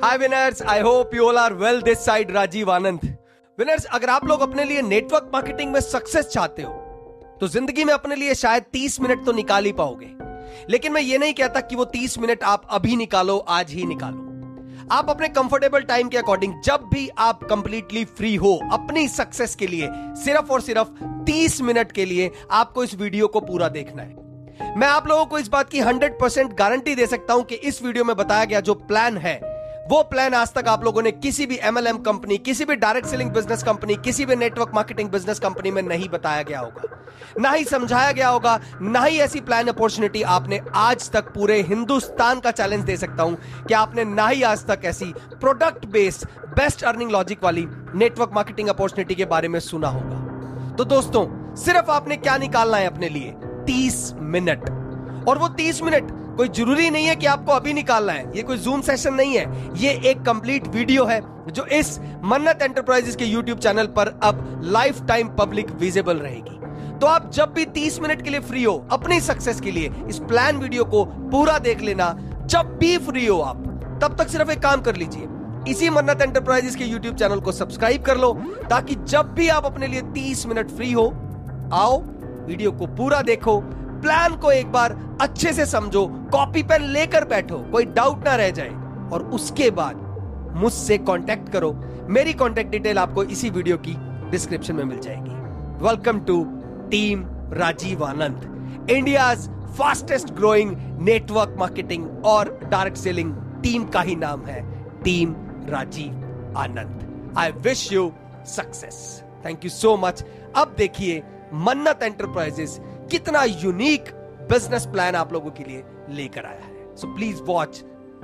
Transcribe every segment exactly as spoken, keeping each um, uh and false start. Hi winners, I hope you all are well this side Rajiv Anand. Winners, अगर आप लोग अपने लिए नेटवर्क मार्केटिंग में सक्सेस चाहते हो तो जिंदगी में अपने लिए शायद तीस मिनट तो निकाल ही पाओगे, लेकिन मैं ये नहीं कहता कि वो तीस मिनट आप अभी निकालो, आज ही निकालो। आप अपने कंफर्टेबल टाइम के अकॉर्डिंग जब भी आप कंप्लीटली फ्री हो अपनी सक्सेस के लिए सिर्फ और सिर्फ तीस मिनट के लिए आपको इस वीडियो को पूरा देखना है। मैं आप लोगों को इस बात की हंड्रेड परसेंट गारंटी दे सकता हूं कि इस वीडियो में बताया गया जो प्लान है वो प्लान आज तक आप लोगों ने किसी भी एमएलएम कंपनी, किसी भी डायरेक्ट सेलिंग बिजनेस कंपनी, किसी भी नेटवर्क मार्केटिंग बिजनेस कंपनी में नहीं बताया गया होगा, ना ही समझाया गया होगा, ना ही ऐसी प्लान अपॉर्चुनिटी आपने आज तक, पूरे हिंदुस्तान का चैलेंज दे सकता हूं कि आपने ना ही आज तक ऐसी product based best earning logic वाली नेटवर्क मार्केटिंग अपॉर्चुनिटी के बारे में सुना होगा। तो दोस्तों, सिर्फ आपने क्या निकालना है अपने लिए तीस मिनट, और वो तीस मिनट कोई जरूरी नहीं है कि आपको अभी निकालना है। ये कोई जूम सेशन नहीं है, ये एक कंप्लीट वीडियो है जो इस मन्नत एंटरप्राइजेस के यूट्यूब चैनल पर अब लाइफ टाइम पब्लिक विजिबल रहेगी। तो आप जब भी तीस मिनट के लिए फ्री हो अपनी सक्सेस के लिए इस प्लान वीडियो को पूरा देख लेना। जब भी फ्री हो आप, तब तक सिर्फ एक काम कर लीजिए, इसी मन्नत एंटरप्राइजेस के यूट्यूब चैनल को सब्सक्राइब कर लो, ताकि जब भी आप अपने लिए तीस मिनट फ्री हो, आओ वीडियो को पूरा देखो, प्लान को एक बार अच्छे से समझो, कॉपी पेन लेकर बैठो, कोई डाउट ना रह जाए, और उसके बाद मुझसे कांटेक्ट करो। मेरी कांटेक्ट डिटेल आपको इसी वीडियो की डिस्क्रिप्शन में मिल जाएगी। Welcome to team Rajiv Anand, India's fastest growing network marketing और डायरेक्ट सेलिंग टीम का ही नाम है team Rajiv Anand. I wish you success. Thank you so much. अब देखिए मन्नत एंटरप्राइजेस कितना यूनिक बिजनेस प्लान आप लोगों के लिए लेकर आया है। So please watch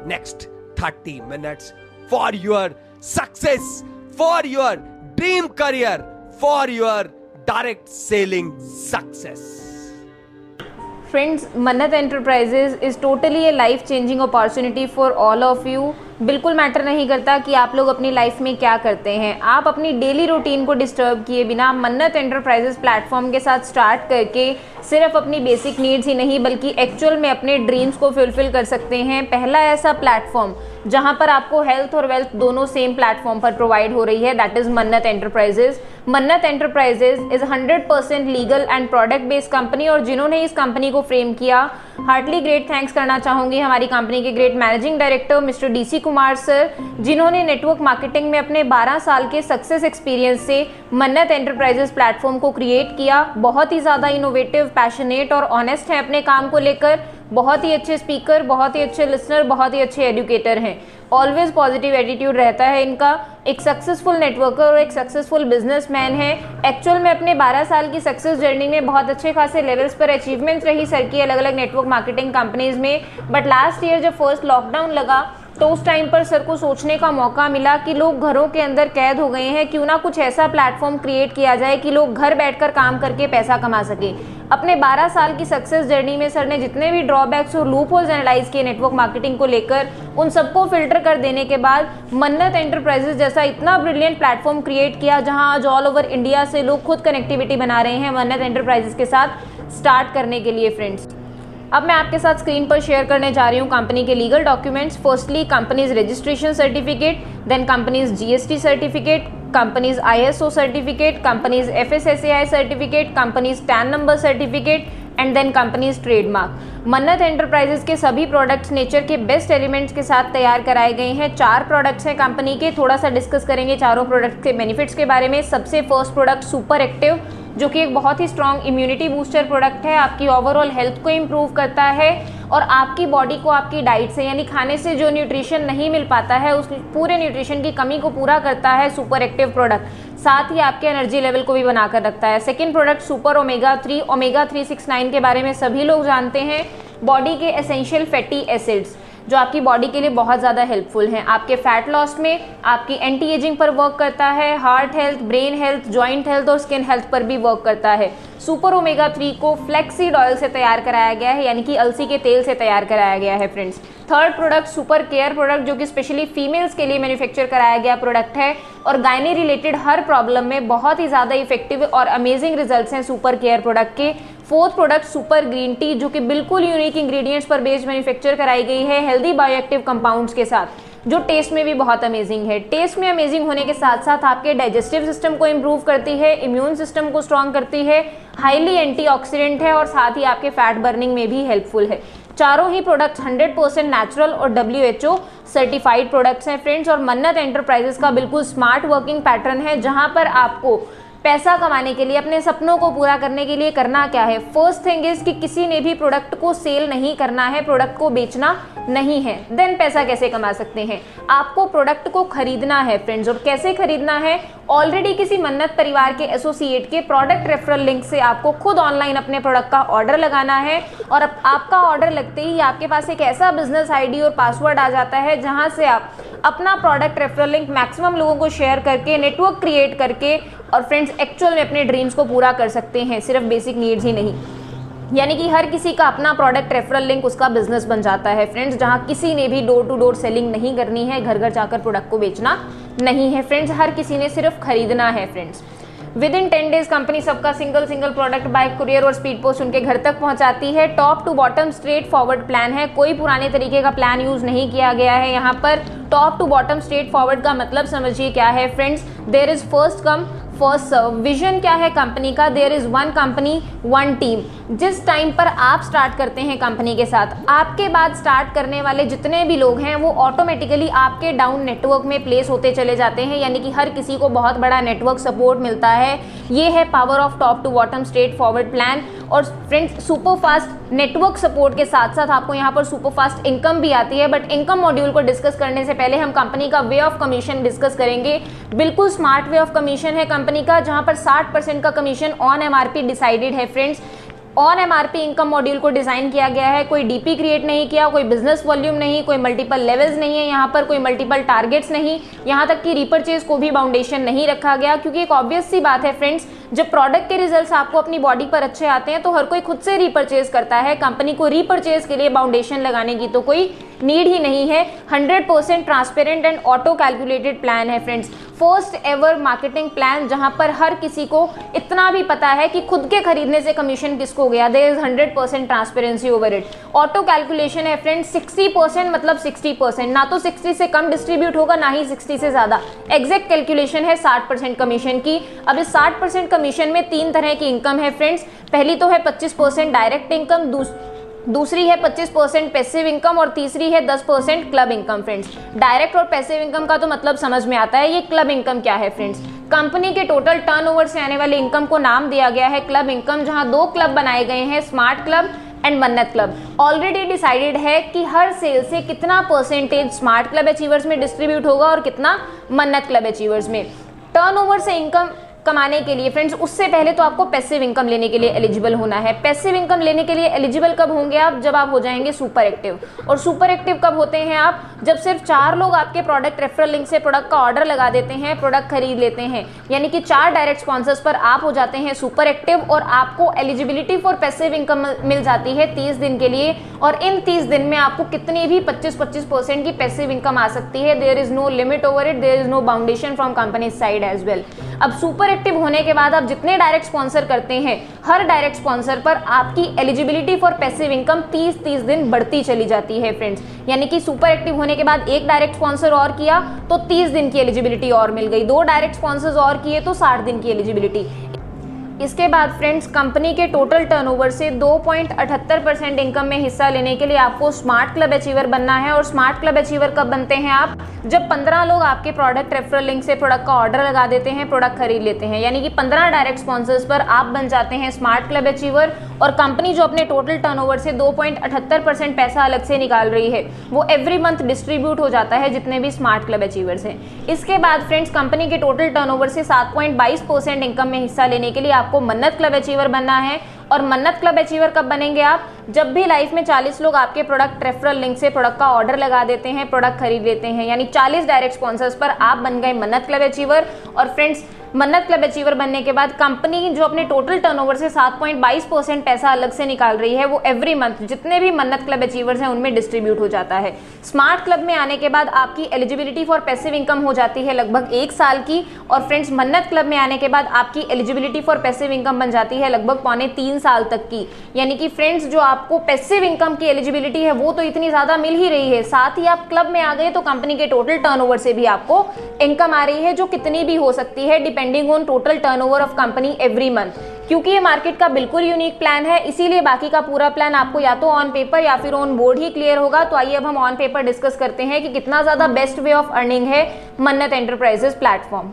next thirty minutes for your success, for your dream career, for your direct selling success. Friends, Mannat enterprises is totally a life changing opportunity for all of you. बिल्कुल matter नहीं करता कि आप लोग अपनी life में क्या करते हैं, आप अपनी डेली रूटीन को डिस्टर्ब किए बिना मन्नत एंटरप्राइजेस प्लेटफॉर्म के साथ स्टार्ट करके सिर्फ अपनी बेसिक नीड्स ही नहीं बल्कि एक्चुअल में अपने ड्रीम्स को फुलफिल कर सकते हैं। पहला ऐसा प्लेटफॉर्म जहां पर आपको हेल्थ और वेल्थ दोनों सेम प्लेटफॉर्म पर प्रोवाइड हो रही है, that is Mannat enterprises. Mannat enterprises is hundred percent legal and product based company, और जिन्होंने इस कंपनी को फ्रेम किया, हार्टली ग्रेट थैंक्स करना चाहूँगी हमारी कंपनी के great managing director mister D C Kumar sir, जिन्होंने नेटवर्क मार्केटिंग में अपने बारह साल के सक्सेस एक्सपीरियंस से मन्नत एंटरप्राइजेस प्लेटफॉर्म को क्रिएट किया। बहुत ही ज़्यादा इनोवेटिव, पैशनेट और ऑनेस्ट हैं अपने काम को लेकर, बहुत ही अच्छे स्पीकर, बहुत ही अच्छे लिसनर, बहुत ही अच्छे एजुकेटर हैं। ऑलवेज पॉजिटिव एटीट्यूड रहता है इनका। एक सक्सेसफुल नेटवर्कर और एक सक्सेसफुल बिजनेसमैन है। एक्चुअल में अपने बारह साल की सक्सेस जर्नी में बहुत अच्छे खासे लेवल्स पर अचीवमेंट्स रही सर की अलग अलग नेटवर्क मार्केटिंग कंपनीज में। बट लास्ट ईयर जब फर्स्ट लॉकडाउन लगा तो उस टाइम पर सर को सोचने का मौका मिला कि लोग घरों के अंदर कैद हो गए हैं, क्यों ना कुछ ऐसा प्लेटफॉर्म क्रिएट किया जाए कि लोग घर बैठकर काम करके पैसा कमा सके। अपने बारह साल की सक्सेस जर्नी में सर ने जितने भी ड्रॉबैक्स और लूप होल्स एनालाइज किए नेटवर्क मार्केटिंग को लेकर, उन सबको फिल्टर कर देने के बाद मन्नत एंटरप्राइजेस जैसा इतना ब्रिलियंट प्लेटफॉर्म क्रिएट किया, जहां आज ऑल ओवर इंडिया से लोग खुद कनेक्टिविटी बना रहे हैं मन्नत एंटरप्राइजेस के साथ स्टार्ट करने के लिए। फ्रेंड्स, अब मैं आपके साथ स्क्रीन पर शेयर करने जा रही हूँ कंपनी के legal documents. Firstly company's registration certificate, then company's GST certificate, company's ISO certificate, company's FSSAI certificate, company's TAN number certificate and then company's trademark. Mannat enterprises के सभी प्रोडक्ट्स नेचर के बेस्ट एलिमेंट्स के साथ तैयार कराए गए हैं। चार प्रोडक्ट्स हैं कंपनी के, थोड़ा सा डिस्कस करेंगे चारों प्रोडक्ट्स के बेनिफिट्स के बारे में। सबसे फर्स्ट प्रोडक्ट सुपर एक्टिव, जो कि एक बहुत ही स्ट्रॉन्ग इम्यूनिटी बूस्टर प्रोडक्ट है, आपकी ओवरऑल हेल्थ को इम्प्रूव करता है और आपकी बॉडी को आपकी डाइट से यानी खाने से जो न्यूट्रिशन नहीं मिल पाता है उस पूरे न्यूट्रिशन की कमी को पूरा करता है सुपर एक्टिव प्रोडक्ट, साथ ही आपके एनर्जी लेवल को भी बनाकर रखता है। Second product super omega three, omega three six nine के बारे में सभी लोग जानते हैं, बॉडी के एसेंशियल फैटी एसिड्स जो आपकी बॉडी के लिए बहुत ज़्यादा हेल्पफुल हैं, आपके फैट लॉस में, आपकी एंटी एजिंग पर वर्क करता है, heart health, brain health, joint health और स्किन हेल्थ पर भी वर्क करता है। सुपर ओमेगा थ्री को फ्लैक्सीड ऑयल से तैयार कराया गया है, यानी कि अलसी के तेल से तैयार कराया गया है। Friends, third product super care product, जो कि स्पेशली फीमेल्स के लिए मैन्युफैक्चर कराया गया प्रोडक्ट है और गायने रिलेटेड हर प्रॉब्लम में बहुत ही ज़्यादा इफेक्टिव और अमेजिंग रिजल्ट्स हैं सुपर केयर प्रोडक्ट के। Fourth product super green tea, जो कि बिल्कुल यूनिक इंग्रेडिएंट्स पर बेस्ड मैन्युफैक्चर कराई गई है हेल्दी बायोएक्टिव कंपाउंड्स के साथ। जो टेस्ट में भी बहुत अमेजिंग है। टेस्ट में अमेजिंग होने के साथ साथ आपके डाइजेस्टिव सिस्टम को इम्प्रूव करती है, इम्यून सिस्टम को स्ट्रॉन्ग करती है, हाईली एंटीऑक्सीडेंट है और साथ ही आपके फैट बर्निंग में भी हेल्पफुल है। चारों ही प्रोडक्ट्स हंड्रेड परसेंट नेचुरल और W H O certified products हैं फ्रेंड्स। और मन्नत एंटरप्राइजेस का बिल्कुल स्मार्ट वर्किंग पैटर्न है जहां पर आपको पैसा कमाने के लिए, अपने सपनों को पूरा करने के लिए करना क्या है, फर्स्ट थिंग इज कि किसी ने भी प्रोडक्ट को सेल नहीं करना है, प्रोडक्ट को बेचना नहीं है। देन पैसा कैसे कमा सकते हैं, आपको प्रोडक्ट को खरीदना है फ्रेंड्स। और कैसे खरीदना है, ऑलरेडी किसी मन्नत परिवार के एसोसिएट के प्रोडक्ट रेफरल लिंक से आपको खुद ऑनलाइन अपने प्रोडक्ट का ऑर्डर लगाना है और आपका ऑर्डर लगते ही आपके पास एक ऐसा बिजनेस आई डी और पासवर्ड आ जाता है जहाँ से आप अपना प्रोडक्ट रेफरल लिंक मैक्सिमम लोगों को शेयर करके, नेटवर्क क्रिएट करके और फ्रेंड्स एक्चुअल में अपने ड्रीम्स को पूरा कर सकते हैं, सिर्फ बेसिक नीड्स ही नहीं। यानी कि हर किसी का अपना प्रोडक्ट रेफरल लिंक उसका बिजनेस बन जाता है फ्रेंड्स, जहां किसी ने भी डोर टू डोर सेलिंग नहीं करनी है, घर घर जाकर प्रोडक्ट को बेचना नहीं है फ्रेंड्स, हर किसी ने सिर्फ खरीदना है friends. Within ten days company सबका single single product by courier और स्पीड पोस्ट उनके घर तक पहुंचाती है। Top to bottom straight forward plan है, कोई पुराने तरीके का प्लान यूज नहीं किया गया है। यहाँ पर top to bottom straight forward का मतलब समझिए क्या है friends, there is first come first serve. Vision क्या है कंपनी का, there is one company one team. जिस टाइम पर आप स्टार्ट करते हैं कंपनी के साथ, आपके बाद स्टार्ट करने वाले जितने भी लोग हैं वो ऑटोमेटिकली आपके डाउन नेटवर्क में प्लेस होते चले जाते हैं, यानी कि हर किसी को बहुत बड़ा नेटवर्क सपोर्ट मिलता है। ये है power of top to bottom straight forward plan. और friends super fast network support के साथ साथ आपको यहाँ पर सुपर फास्ट इनकम भी आती है, बट इनकम मॉड्यूल को डिस्कस करने से पहले हम कंपनी का वे ऑफ कमीशन डिस्कस करेंगे। बिल्कुल स्मार्ट वे ऑफ कमीशन है कंपनी का, जहां पर साठ परसेंट का कमीशन ऑन एमआरपी डिसाइडेड है friends. On MRP income module को डिज़ाइन किया गया है, कोई डीपी क्रिएट नहीं किया, कोई बिजनेस वॉल्यूम नहीं, कोई मल्टीपल लेवल्स नहीं है यहाँ पर, कोई मल्टीपल टारगेट्स नहीं, यहाँ तक कि रीपरचेज को भी बाउंडेशन नहीं रखा गया। क्योंकि एक ऑब्वियस सी बात है फ्रेंड्स, जब प्रोडक्ट के रिजल्ट्स आपको अपनी बॉडी पर अच्छे आते हैं तो हर कोई खुद से रीपरचेज करता है, कंपनी को रीपरचेज के लिए बाउंडेशन लगाने की तो कोई नीड ही नहीं है। Hundred percent transparent and auto calculated plan है friends. First ever marketing plan जहां पर हर किसी को इतना भी पता है कि खुद के खरीदने से कमीशन किसको गया। There is hundred percent transparency over it. Auto calculation है फ्रेंड्स, सिक्सटी परसेंट मतलब सिक्सटी परसेंट, ना तो सिक्सटी से कम डिस्ट्रीब्यूट होगा ना ही सिक्सटी से ज़्यादा। एग्जैक्ट कैलकुलेशन है साठ परसेंट कमीशन की। अब इस साठ परसेंट कमीशन में तीन तरह की इनकम है फ्रेंड्स। पहली तो है पच्चीस परसेंट डायरेक्ट इनकम, दूसरी दूसरी है पच्चीस परसेंट पैसिव इनकम और तीसरी है दस percent club income. Friends direct और पैसिव इनकम का तो मतलब समझ में आता है, ये क्लब इनकम क्या है फ्रेंड्स। कंपनी के टोटल टर्नओवर से आने वाले इनकम को नाम दिया गया है क्लब इनकम, जहां दो क्लब बनाए गए हैं, smart club and Mannat club. Already decided है कि हर सेल से कितना परसेंटेज स्मार्ट क्लब अचीवर्स में डिस्ट्रीब्यूट होगा और कितना मन्नत क्लब अचीवर्स में। टर्नओवर से इनकम कमाने के लिए फ्रेंड्स, उससे पहले तो आपको पैसिव इनकम लेने के लिए एलिजिबल होना है। पैसिव इनकम लेने के लिए एलिजिबल कब होंगे आप, जब आप हो जाएंगे सुपर एक्टिव। और सुपर एक्टिव कब होते हैं आप, जब सिर्फ चार लोग आपके प्रोडक्ट रेफरल लिंक से प्रोडक्ट का ऑर्डर लगा देते हैं, प्रोडक्ट खरीद लेते हैं, यानी कि चार डायरेक्ट स्पॉन्सर्स पर आप हो जाते हैं सुपर एक्टिव और आपको एलिजिबिलिटी फॉर पैसिव इनकम मिल जाती है तीस दिन के लिए। और इन तीस दिन में आपको कितनी भी पच्चीस पच्चीस परसेंट की पैसिव इनकम आ सकती है। There is no limit over it, there is no boundation from company side as well. अब सुपर एक्टिव होने के बाद आप जितने डायरेक्ट स्पॉन्सर करते हैं, हर डायरेक्ट स्पॉन्सर पर आपकी एलिजिबिलिटी फॉर पैसिव इनकम तीस तीस दिन बढ़ती चली जाती है फ्रेंड्स। यानी कि सुपर एक्टिव होने के बाद एक डायरेक्ट स्पॉन्सर और किया तो तीस दिन की एलिजिबिलिटी और मिल गई, दो डायरेक्ट स्पॉन्सर्स और किए तो साठ दिन की एलिजिबिलिटी। इसके बाद फ्रेंड्स कंपनी के टोटल टर्नओवर से दो पॉइंट अठहत्तर परसेंट इनकम में हिस्सा लेने के लिए आपको स्मार्ट क्लब अचीवर बनना है। और स्मार्ट क्लब अचीवर कब बनते हैं आप, जब पंद्रह लोग आपके प्रोडक्ट रेफरल लिंक से प्रोडक्ट का ऑर्डर लगा देते हैं, प्रोडक्ट खरीद लेते हैं, यानी कि पंद्रह डायरेक्ट स्पॉन्सर्स पर आप बन जाते हैं स्मार्ट क्लब अचीवर। और कंपनी जो अपने टोटल टर्नओवर से दो पॉइंट अठहत्तर परसेंट पैसा अलग से निकाल रही है वो एवरी मंथ डिस्ट्रीब्यूट हो जाता है जितने भी स्मार्ट क्लब अचीवर्स हैं। इसके बाद फ्रेंड्स कंपनी के टोटल टर्नओवर से सात पॉइंट बाईस परसेंट इनकम में हिस्सा लेने के लिए आपको मन्नत क्लब अचीवर बनना है। और मन्नत क्लब अचीवर कब बनेंगे आप, जब भी लाइफ में चालीस लोग आपके प्रोडक्ट रेफरल लिंक से प्रोडक्ट का ऑर्डर लगा देते हैं, प्रोडक्ट खरीद लेते हैं, यानी चालीस डायरेक्ट स्पॉन्सर्स पर आप बन गए मन्नत क्लब अचीवर। और फ्रेंड्स मन्नत क्लब अचीवर बनने के बाद कंपनी जो अपने टोटल टर्नओवर से सात पॉइंट बाईस परसेंट पैसा अलग से निकाल रही है वो एवरी मंथ जितने भी मन्नत क्लब अचीवर्स हैं उनमें डिस्ट्रीब्यूट हो जाता है। स्मार्ट क्लब में आने के बाद आपकी एलिजिबिलिटी फॉर पैसिव इनकम हो जाती है लगभग एक साल की। और फ्रेंड्स मन्नत क्लब में आने के बाद आपकी एलिजिबिलिटी फॉर पैसिव इनकम बन जाती है लगभग पौने तीन साल तक की। यानी कि फ्रेंड्स जो आप आपको पैसिव इनकम की एलिजिबिलिटी है वो तो इतनी ज्यादा मिल ही रही है, साथ ही आप क्लब में आ गए तो कंपनी के टोटल टर्नओवर से भी आपको इनकम आ रही है जो कितनी भी हो सकती है depending on total turnover of company every month. क्योंकि ये मार्केट का बिल्कुल यूनिक प्लान है, इसीलिए बाकी का पूरा प्लान आपको या तो ऑन पेपर या फिर ऑन बोर्ड ही क्लियर होगा। तो आइए अब हम ऑन पेपर डिस्कस करते हैं कि कितना ज्यादा बेस्ट वे ऑफ अर्निंग है Mannat enterprises platform.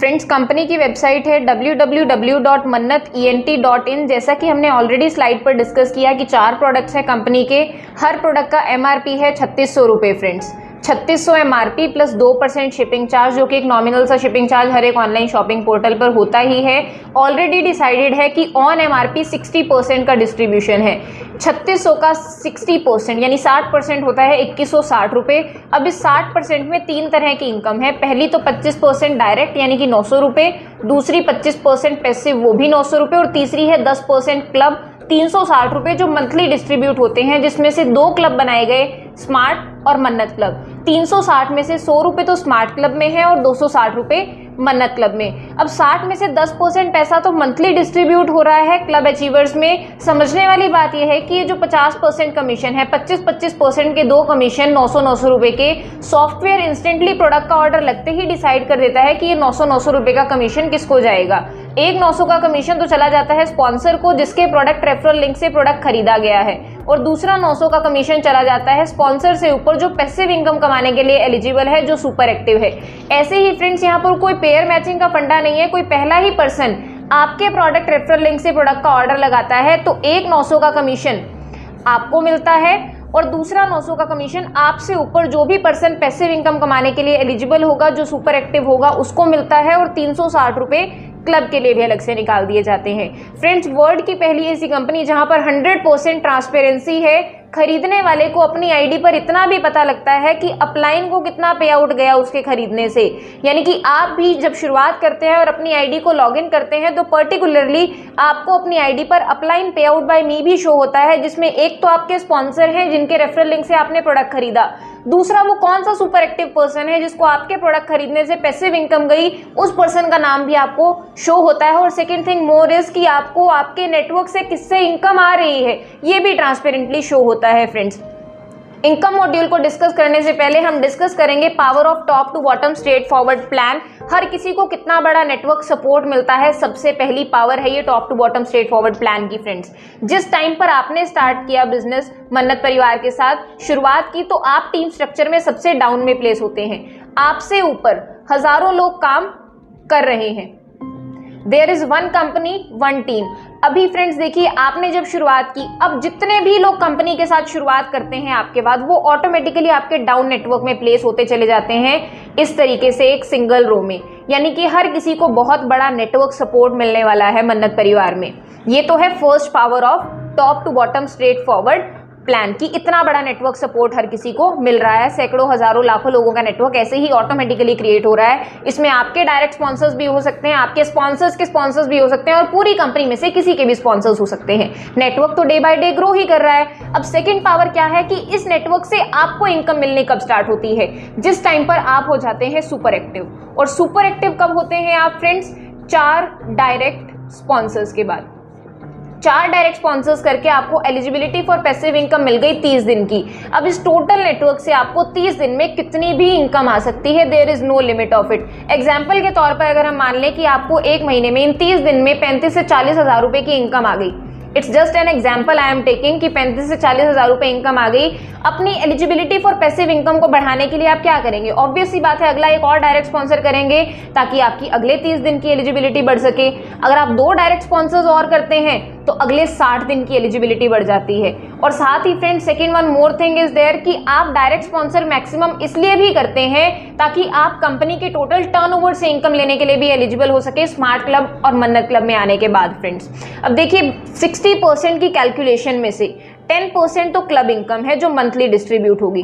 Friends, company की वेबसाइट है W W W dot Mannat E N T dot in. जैसा कि हमने ऑलरेडी स्लाइड पर डिस्कस किया कि चार प्रोडक्ट्स हैं कंपनी के, हर प्रोडक्ट का एमआरपी है छत्तीस सौ रुपये। फ्रेंड्स, छत्तीस सौ एमआरपी प्लस दो परसेंट शिपिंग चार्ज, जो कि एक नॉमिनल सा शिपिंग चार्ज हर एक ऑनलाइन शॉपिंग पोर्टल पर होता ही है। ऑलरेडी डिसाइडेड है कि ऑन एमआरपी साठ परसेंट का डिस्ट्रीब्यूशन है। छत्तीस सौ का साठ परसेंट यानी साठ परसेंट होता है इक्कीस सौ साठ रुपये। अब इस साठ परसेंट में तीन तरह की इनकम है। पहली तो पच्चीस परसेंट डायरेक्ट यानी कि नौ सौ रुपये, दूसरी पच्चीस परसेंट पैसिव वो भी नौ सौ रुपये, और तीसरी है दस परसेंट क्लब तीन सौ साठ रुपये जो मंथली डिस्ट्रीब्यूट होते हैं, जिसमें से दो क्लब बनाए गए, स्मार्ट और मन्नत क्लब। तीन सौ साठ में से सौ रुपये तो स्मार्ट क्लब में है और दो सौ साठ रुपये मन्नत क्लब में। अब साठ में से दस परसेंट पैसा तो मंथली डिस्ट्रीब्यूट हो रहा है क्लब अचीवर्स में। समझने वाली बात यह है कि ये जो पचास परसेंट कमीशन है, पच्चीस पच्चीस परसेंट के दो कमीशन नौ सौ नौ सौ रुपए के, सॉफ्टवेयर इंस्टेंटली प्रोडक्ट का ऑर्डर लगते ही डिसाइड कर देता है कि ये नौ सौ नौ सौ रुपए का कमीशन किसको जाएगा। एक नौ सौ का कमीशन तो चला जाता है स्पॉन्सर को जिसके प्रोडक्ट रेफरल लिंक से प्रोडक्ट खरीदा गया है, और दूसरा नौ सौ का कमीशन चला जाता है स्पॉन्सर से ऊपर जो पैसिव इनकम कमाने के लिए एलिजिबल है, जो सुपर एक्टिव है। ऐसे ही फ्रेंड्स, यहाँ पर कोई पेयर मैचिंग का फंडा नहीं है। कोई पहला ही पर्सन आपके प्रोडक्ट रेफरल लिंक से प्रोडक्ट का ऑर्डर लगाता है तो एक नौ सौ का कमीशन आपको मिलता है, और दूसरा नौ सौ का कमीशन आपसे ऊपर जो भी पर्सन पैसिव इनकम कमाने के लिए एलिजिबल होगा, जो सुपर एक्टिव होगा, उसको मिलता है, और तीन सौ साठ रुपये क्लब के लिए भी अलग से निकाल दिए जाते हैं। फ्रेंड्स, वर्ल्ड की पहली ऐसी कंपनी जहां पर सौ परसेंट ट्रांसपेरेंसी है। खरीदने वाले को अपनी आईडी पर इतना भी पता लगता है कि अपलाइन को कितना पे आउट गया उसके खरीदने से। यानी कि आप भी जब शुरुआत करते हैं और अपनी आईडी को लॉगिन करते हैं तो पर्टिकुलरली आपको अपनी आईडी पर अपलाइन पे आउट बाय मी भी शो होता है, जिसमें एक तो आपके स्पॉन्सर हैं जिनके रेफरल लिंक से आपने प्रोडक्ट खरीदा, दूसरा वो कौन सा सुपर एक्टिव पर्सन है जिसको आपके प्रोडक्ट खरीदने से पैसिव इनकम गई, उस पर्सन का नाम भी आपको शो होता है, और सेकेंड थिंग मोर इज कि आपको आपके नेटवर्क से किससे इनकम आ रही है ये भी ट्रांसपेरेंटली शो होता है। फ्रेंड्स, इनकम मॉड्यूल को डिस्कस करने से पहले हम डिस्कस करेंगे power of top to bottom straight forward plan. हर किसी को कितना बड़ा नेटवर्क सपोर्ट मिलता है, सबसे पहली पावर है ये top to bottom straight forward plan की। फ्रेंड्स, जिस टाइम पर आपने स्टार्ट किया बिजनेस मन्नत परिवार के साथ शुरुआत की तो आप टीम स्ट्रक्चर में सबसे डाउन में प्लेस होते हैं। आपसे ऊपर हजारों लोग काम कर रहे हैं। There is one company one team. अभी फ्रेंड्स देखिए, आपने जब शुरुआत की, अब जितने भी लोग कंपनी के साथ शुरुआत करते हैं आपके बाद, वो ऑटोमेटिकली आपके डाउन नेटवर्क में प्लेस होते चले जाते हैं इस तरीके से एक सिंगल रो में। यानी कि हर किसी को बहुत बड़ा नेटवर्क सपोर्ट मिलने वाला है मन्नत परिवार में। ये तो है first power of top to bottom straight forward plan की, इतना बड़ा नेटवर्क सपोर्ट हर किसी को मिल रहा है। सैकड़ों हजारों लाखों लोगों का नेटवर्क ऐसे ही ऑटोमेटिकली क्रिएट हो रहा है। इसमें आपके डायरेक्ट स्पॉन्सर्स भी हो सकते हैं, आपके स्पॉन्सर्स के स्पॉन्सर्स भी हो सकते हैं, और पूरी कंपनी में से किसी के भी स्पॉन्सर्स हो सकते हैं। नेटवर्क तो डे बाय डे ग्रो ही कर रहा है। अब सेकेंड पावर क्या है कि इस नेटवर्क से आपको इनकम मिलने कब स्टार्ट होती है, जिस टाइम पर आप हो जाते हैं सुपर एक्टिव। और सुपर एक्टिव कब होते हैं आप फ्रेंड्स? चार डायरेक्ट स्पॉन्सर्स के बाद। चार डायरेक्ट स्पॉन्सर्स करके आपको एलिजिबिलिटी फॉर पैसिव इनकम मिल गई तीस दिन की। अब इस टोटल नेटवर्क से आपको तीस दिन में कितनी भी इनकम आ सकती है, there is no limit of it. Example के तौर पर अगर हम मान लें कि आपको एक महीने में इन तीस दिन में पैंतीस से चालीस हजार रुपए की इनकम आ गई, it's just an example I am taking कि पैंतीस से चालीस हजार रुपए इनकम आ गई। अपनी एलिजिबिलिटी फॉर पैसिव इनकम को बढ़ाने के लिए आप क्या करेंगे? ऑब्वियस सी बात है, अगला एक और डायरेक्ट स्पॉन्सर करेंगे ताकि आपकी अगले तीस दिन की एलिजिबिलिटी बढ़ सके। अगर आप दो डायरेक्ट स्पॉन्सर्स और करते हैं तो अगले साठ दिन की एलिजिबिलिटी बढ़ जाती है। और साथ ही friends, second one more thing is there कि आप डायरेक्ट स्पॉन्सर मैक्सिमम इसलिए भी करते हैं ताकि आप कंपनी के टोटल टर्नओवर से इनकम लेने के लिए भी एलिजिबल हो सके स्मार्ट क्लब और मन्नत क्लब में आने के बाद। फ्रेंड्स, अब देखिए साठ परसेंट की कैलकुलेशन में से दस परसेंट तो क्लब इनकम है जो मंथली डिस्ट्रीब्यूट होगी।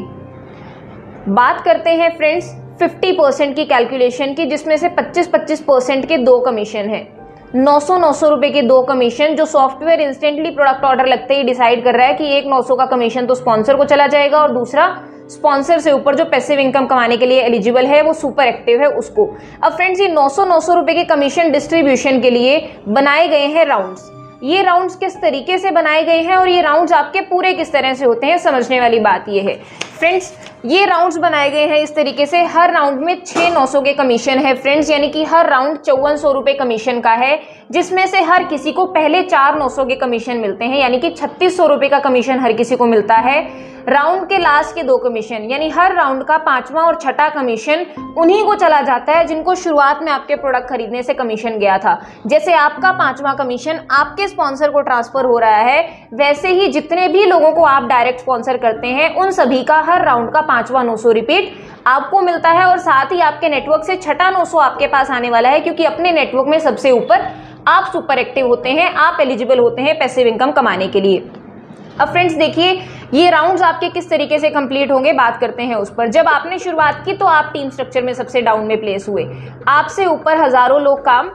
बात करते हैं फ्रेंड्स पचास परसेंट की कैलकुलेशन की, जिसमें से पच्चीस पच्चीस परसेंट के दो कमीशन है। नौ सौ नौ सौ रुपए के दो कमीशन जो सॉफ्टवेयर इंस्टेंटली प्रोडक्ट ऑर्डर लगते ही डिसाइड कर रहा है कि एक नौ सौ का कमीशन तो स्पॉन्सर को चला जाएगा, और दूसरा स्पॉन्सर से ऊपर जो पैसिव इनकम कमाने के लिए एलिजिबल है वो सुपर एक्टिव है उसको। अब फ्रेंड्स, ये नौ सौ नौ सौ रुपए के कमीशन डिस्ट्रीब्यूशन के लिए बनाए गए हैं राउंड्स। ये राउंड्स किस तरीके से बनाए गए हैं और ये राउंड्स आपके पूरे किस तरह से होते हैं, समझने वाली बात ये है फ्रेंड्स। ये राउंड्स बनाए गए हैं इस तरीके से, हर राउंड में छः नौ सौ के कमीशन है फ्रेंड्स, यानी कि हर राउंड चौवन सौ रुपये कमीशन का है, जिसमें से हर किसी को पहले चार नौ सौ के कमीशन मिलते हैं, यानी कि छत्तीस सौ रुपये का कमीशन हर किसी को मिलता है। राउंड के लास्ट के दो कमीशन, यानी हर राउंड का पांचवा और छठा कमीशन उन्हीं को चला जाता है जिनको शुरुआत में आपके प्रोडक्ट खरीदने से कमीशन गया था। जैसे आपका पांचवा कमीशन आपके स्पॉन्सर को ट्रांसफर हो रहा है, वैसे ही जितने भी लोगों को आप डायरेक्ट स्पॉन्सर करते हैं उन सभी का हर राउंड का पांचवा नौ सौ रिपीट आपको मिलता है, और साथ ही आपके नेटवर्क से छठा नौ सौ आपके पास आने वाला है, क्योंकि अपने नेटवर्क में सबसे ऊपर आप सुपर एक्टिव होते हैं, आप एलिजिबल होते हैं पैसिव इनकम कमाने के लिए। अब फ्रेंड्स देखिए ये राउंड्स आपके किस तरीके से कंप्लीट होंगे, बात करते हैं उस पर। जब आपने शुरुआत की तो आप टीम स्ट्रक्चर में सबसे डाउन में प्लेस हुए, आपसे ऊपर हजारों लोग काम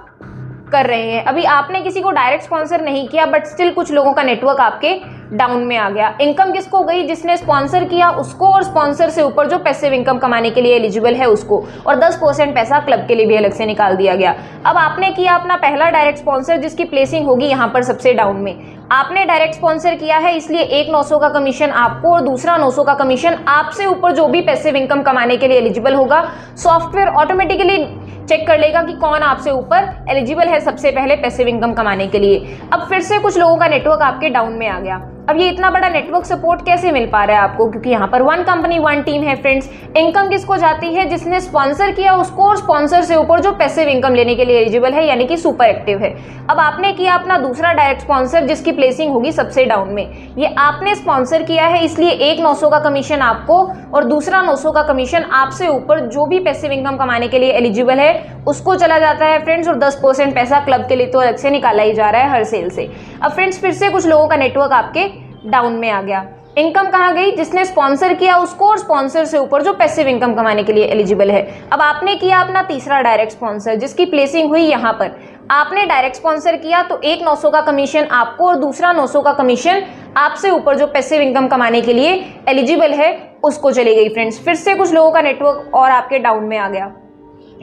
कर रहे हैं, अभी आपने किसी को डायरेक्ट स्पॉन्सर नहीं किया बट स्टिल कुछ लोगों का नेटवर्क आपके डाउन में आ गया। इनकम किसको गई, जिसने स्पॉन्सर किया उसको, और स्पॉन्सर से ऊपर जो पैसिव इनकम कमाने के लिए एलिजिबल है उसको, और दस परसेंट पैसा क्लब के लिए भी अलग से निकाल दिया गया। अब आपने किया अपना पहला डायरेक्ट स्पॉन्सर, जिसकी प्लेसिंग होगी यहाँ पर सबसे डाउन में। आपने डायरेक्ट स्पॉन्सर किया है इसलिए एक नौ सौ का कमीशन आपको, और दूसरा नौ सौ का कमीशन आपसे ऊपर जो भी पैसिव इनकम कमाने के लिए एलिजिबल होगा। सॉफ्टवेयर ऑटोमेटिकली चेक कर लेगा कि कौन आपसे ऊपर एलिजिबल है सबसे पहले पैसिव इनकम कमाने के लिए। अब फिर से कुछ लोगों का नेटवर्क आपके डाउन में आ गया। अब ये इतना बड़ा नेटवर्क सपोर्ट कैसे मिल पा रहा है आपको, क्योंकि यहाँ पर वन कंपनी वन टीम है फ्रेंड्स। इनकम किसको जाती है, जिसने स्पॉन्सर किया उसको, और स्पॉन्सर से ऊपर जो पैसिव इनकम लेने के लिए एलिजिबल है यानी कि सुपर एक्टिव है। अब आपने किया अपना दूसरा डायरेक्ट स्पॉन्सर, जिसकी प्लेसिंग होगी सबसे डाउन में। ये आपने स्पॉन्सर किया है इसलिए एक नौ सौ का कमीशन आपको, और दूसरा नौ सौ का कमीशन आपसे ऊपर जो भी पैसिव इनकम कमाने के लिए एलिजिबल है उसको चला जाता है फ्रेंड्स, और दस परसेंट पैसा क्लब के लिए तो अलग से निकाला ही जा रहा है हर सेल से। अब फ्रेंड्स फिर से कुछ लोगों का नेटवर्क आपके डाउन में आ गया। इनकम कहाँ गई, जिसने स्पॉन्सर किया उसको, और स्पॉन्सर से ऊपर जो पैसिव इनकम कमाने के लिए एलिजिबल है। अब आपने किया अपना तीसरा डायरेक्ट स्पॉन्सर, जिसकी प्लेसिंग हुई यहाँ पर। आपने डायरेक्ट स्पॉन्सर किया तो एक नौ सौ का कमीशन आपको, और दूसरा नौ सौ का कमीशन आपसे ऊपर जो पैसिव इनकम कमाने के लिए एलिजिबल है उसको चली गई फ्रेंड्स। फिर से कुछ लोगों का नेटवर्क और आपके डाउन में आ गया।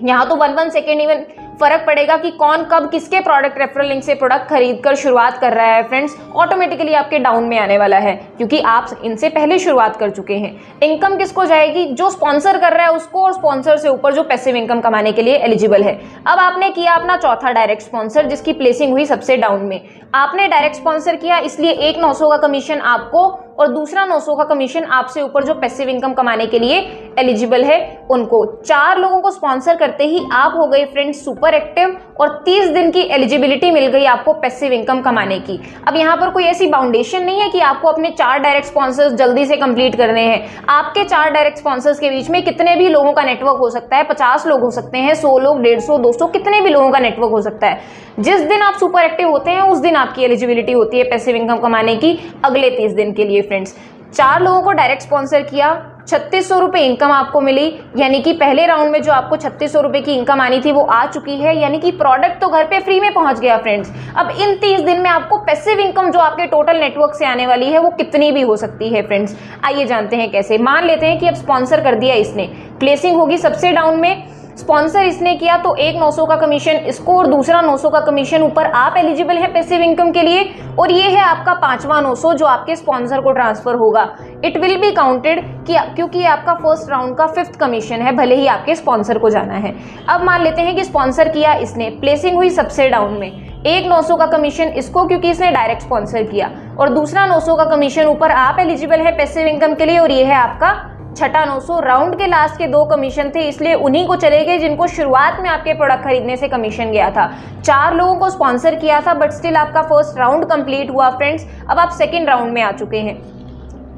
यहाँ तो वन वन सेकेंड इवन फर्क पड़ेगा कि कौन कब किसके प्रोडक्ट रेफरल लिंक से प्रोडक्ट खरीद कर शुरुआत कर रहा है फ्रेंड्स, ऑटोमेटिकली आपके डाउन में आने वाला है क्योंकि आप इनसे पहले शुरुआत कर चुके हैं। इनकम किसको जाएगी, जो स्पॉन्सर कर रहा है उसको, और स्पॉन्सर से ऊपर जो पैसिव इनकम कमाने के लिए एलिजिबल है। अब आपने किया अपना चौथा डायरेक्ट स्पॉन्सर, जिसकी प्लेसिंग हुई सबसे डाउन में। आपने डायरेक्ट स्पॉन्सर किया इसलिए एक नौ सौ का कमीशन आपको, और दूसरा नौ सौ का कमीशन आपसे ऊपर जो पैसिव इनकम कमाने के लिए एलिजिबल है उनको। चार लोगों को स्पॉन्सर करते ही आप हो गए फ्रेंड्स सुपर एक्टिव, और तीस दिन की एलिजिबिलिटी मिल गई आपको पैसिव इनकम कमाने की। अब यहाँ पर कोई ऐसी बाउंडेशन नहीं है कि आपको अपने चार डायरेक्ट स्पॉन्सर्स जल्दी से कंप्लीट करने हैं। आपके चार डायरेक्ट स्पॉन्सर्स के बीच में कितने भी लोगों का नेटवर्क हो सकता है, पचास लोग हो सकते हैं, सौ लोग, डेढ़ सौ, दो सौ, कितने भी लोगों का नेटवर्क हो सकता है। जिस दिन आप सुपर एक्टिव होते हैं उस दिन आपकी एलिजिबिलिटी होती है पैसिव इनकम कमाने की अगले तीस दिन के लिए फ्रेंड्स। चार लोगों को डायरेक्ट स्पॉन्सर किया, छत्तीस सौ रुपये इनकम आपको मिली, यानी कि पहले राउंड में जो आपको छत्तीस सौ रुपये की इनकम आनी थी वो आ चुकी है, यानी कि प्रोडक्ट तो घर पे फ्री में पहुंच गया फ्रेंड्स। अब इन तीस दिन में आपको पैसिव इनकम जो आपके टोटल नेटवर्क से आने वाली है वो कितनी भी हो सकती है फ्रेंड्स। आइए जानते हैं कैसे। मान लेते हैं कि अब स्पॉन्सर कर दिया इसने, प्लेसिंग होगी सबसे डाउन में। स्पॉन्सर इसने किया तो एक नौ सौ का कमीशन इसको, और दूसरा नौ सौ का कमीशन ऊपर आप एलिजिबल है पैसिव इनकम के लिए, और ये है आपका पांचवा नौ सौ जो आपके स्पॉन्सर को ट्रांसफर होगा। इट विल बी काउंटेड कि क्योंकि ये आपका फर्स्ट राउंड का फिफ्थ कमीशन है, भले ही आपके स्पॉन्सर को जाना है। अब मान लेते हैं कि स्पॉन्सर किया इसने, प्लेसिंग हुई सबसे डाउन में। एक नौ सौ का कमीशन इसको क्योंकि इसने डायरेक्ट स्पॉन्सर किया, और दूसरा नौ सौ का कमीशन ऊपर आप एलिजिबल है पैसिव इनकम के लिए, और ये है आपका छठा नौ सौ। राउंड के लास्ट के दो कमीशन थे इसलिए उन्हीं को चले गए जिनको शुरुआत में आपके प्रोडक्ट खरीदने से कमीशन गया था। चार लोगों को स्पॉन्सर किया था बट स्टिल आपका फर्स्ट राउंड कंप्लीट हुआ फ्रेंड्स। अब आप सेकंड राउंड में आ चुके हैं।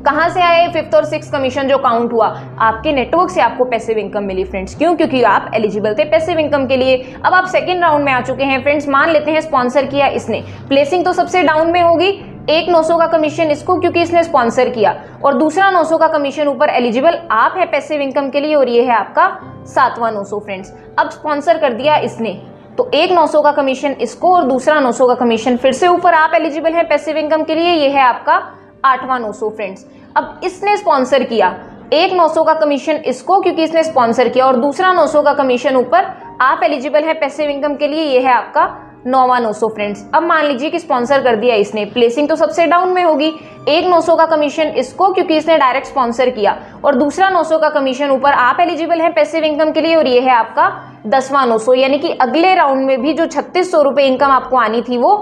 कहाँ से आए फिफ्थ और सिक्स कमीशन जो काउंट हुआ, आपके नेटवर्क से आपको पैसिव इनकम मिली फ्रेंड्स। क्यों? क्योंकि आप एलिजिबल थे पैसिव इनकम के लिए। अब आप सेकंड राउंड में आ चुके हैं फ्रेंड्स। मान लेते हैं स्पॉन्सर किया इसने, प्लेसिंग तो सबसे डाउन में होगी। एक नौ सौ का कमीशन इसको क्योंकि इसने स्पॉन्सर किया, और दूसरा नौ सौ का कमीशन ऊपर एलिजिबल आप है पैसिव इनकम के लिए, और ये है आपका सातवां नौ सौ फ्रेंड्स। अब स्पॉन्सर कर दिया इसने तो एक नौ सौ का कमीशन इसको, और दूसरा नौ सौ का कमीशन फिर से ऊपर आप एलिजिबल है पैसिव इनकम के लिए, ये है आपका आठवां नौ सौ फ्रेंड्स। अब इसने स्पॉन्सर किया, एक नौ सौ का कमीशन इसको क्योंकि इसने स्पॉन्सर किया, और दूसरा नौ सौ का कमीशन ऊपर आप एलिजिबल है पैसिव इनकम के लिए, ये है आपका नौवा नौ सौ फ्रेंड्स। अब मान लीजिए कि स्पॉन्सर कर दिया इसने, प्लेसिंग तो सबसे डाउन में होगी, एक नौ सौ का कमीशन इसको क्योंकि इसने डायरेक्ट स्पॉन्सर किया और दूसरा नौ सौ का कमीशन ऊपर। आप एलिजिबल हैं पैसिव इनकम के लिए और ये है आपका दसवा नौ सौ, यानी कि अगले राउंड में भी जो छत्तीस सौ रुपए इनकम आपको आनी थी वो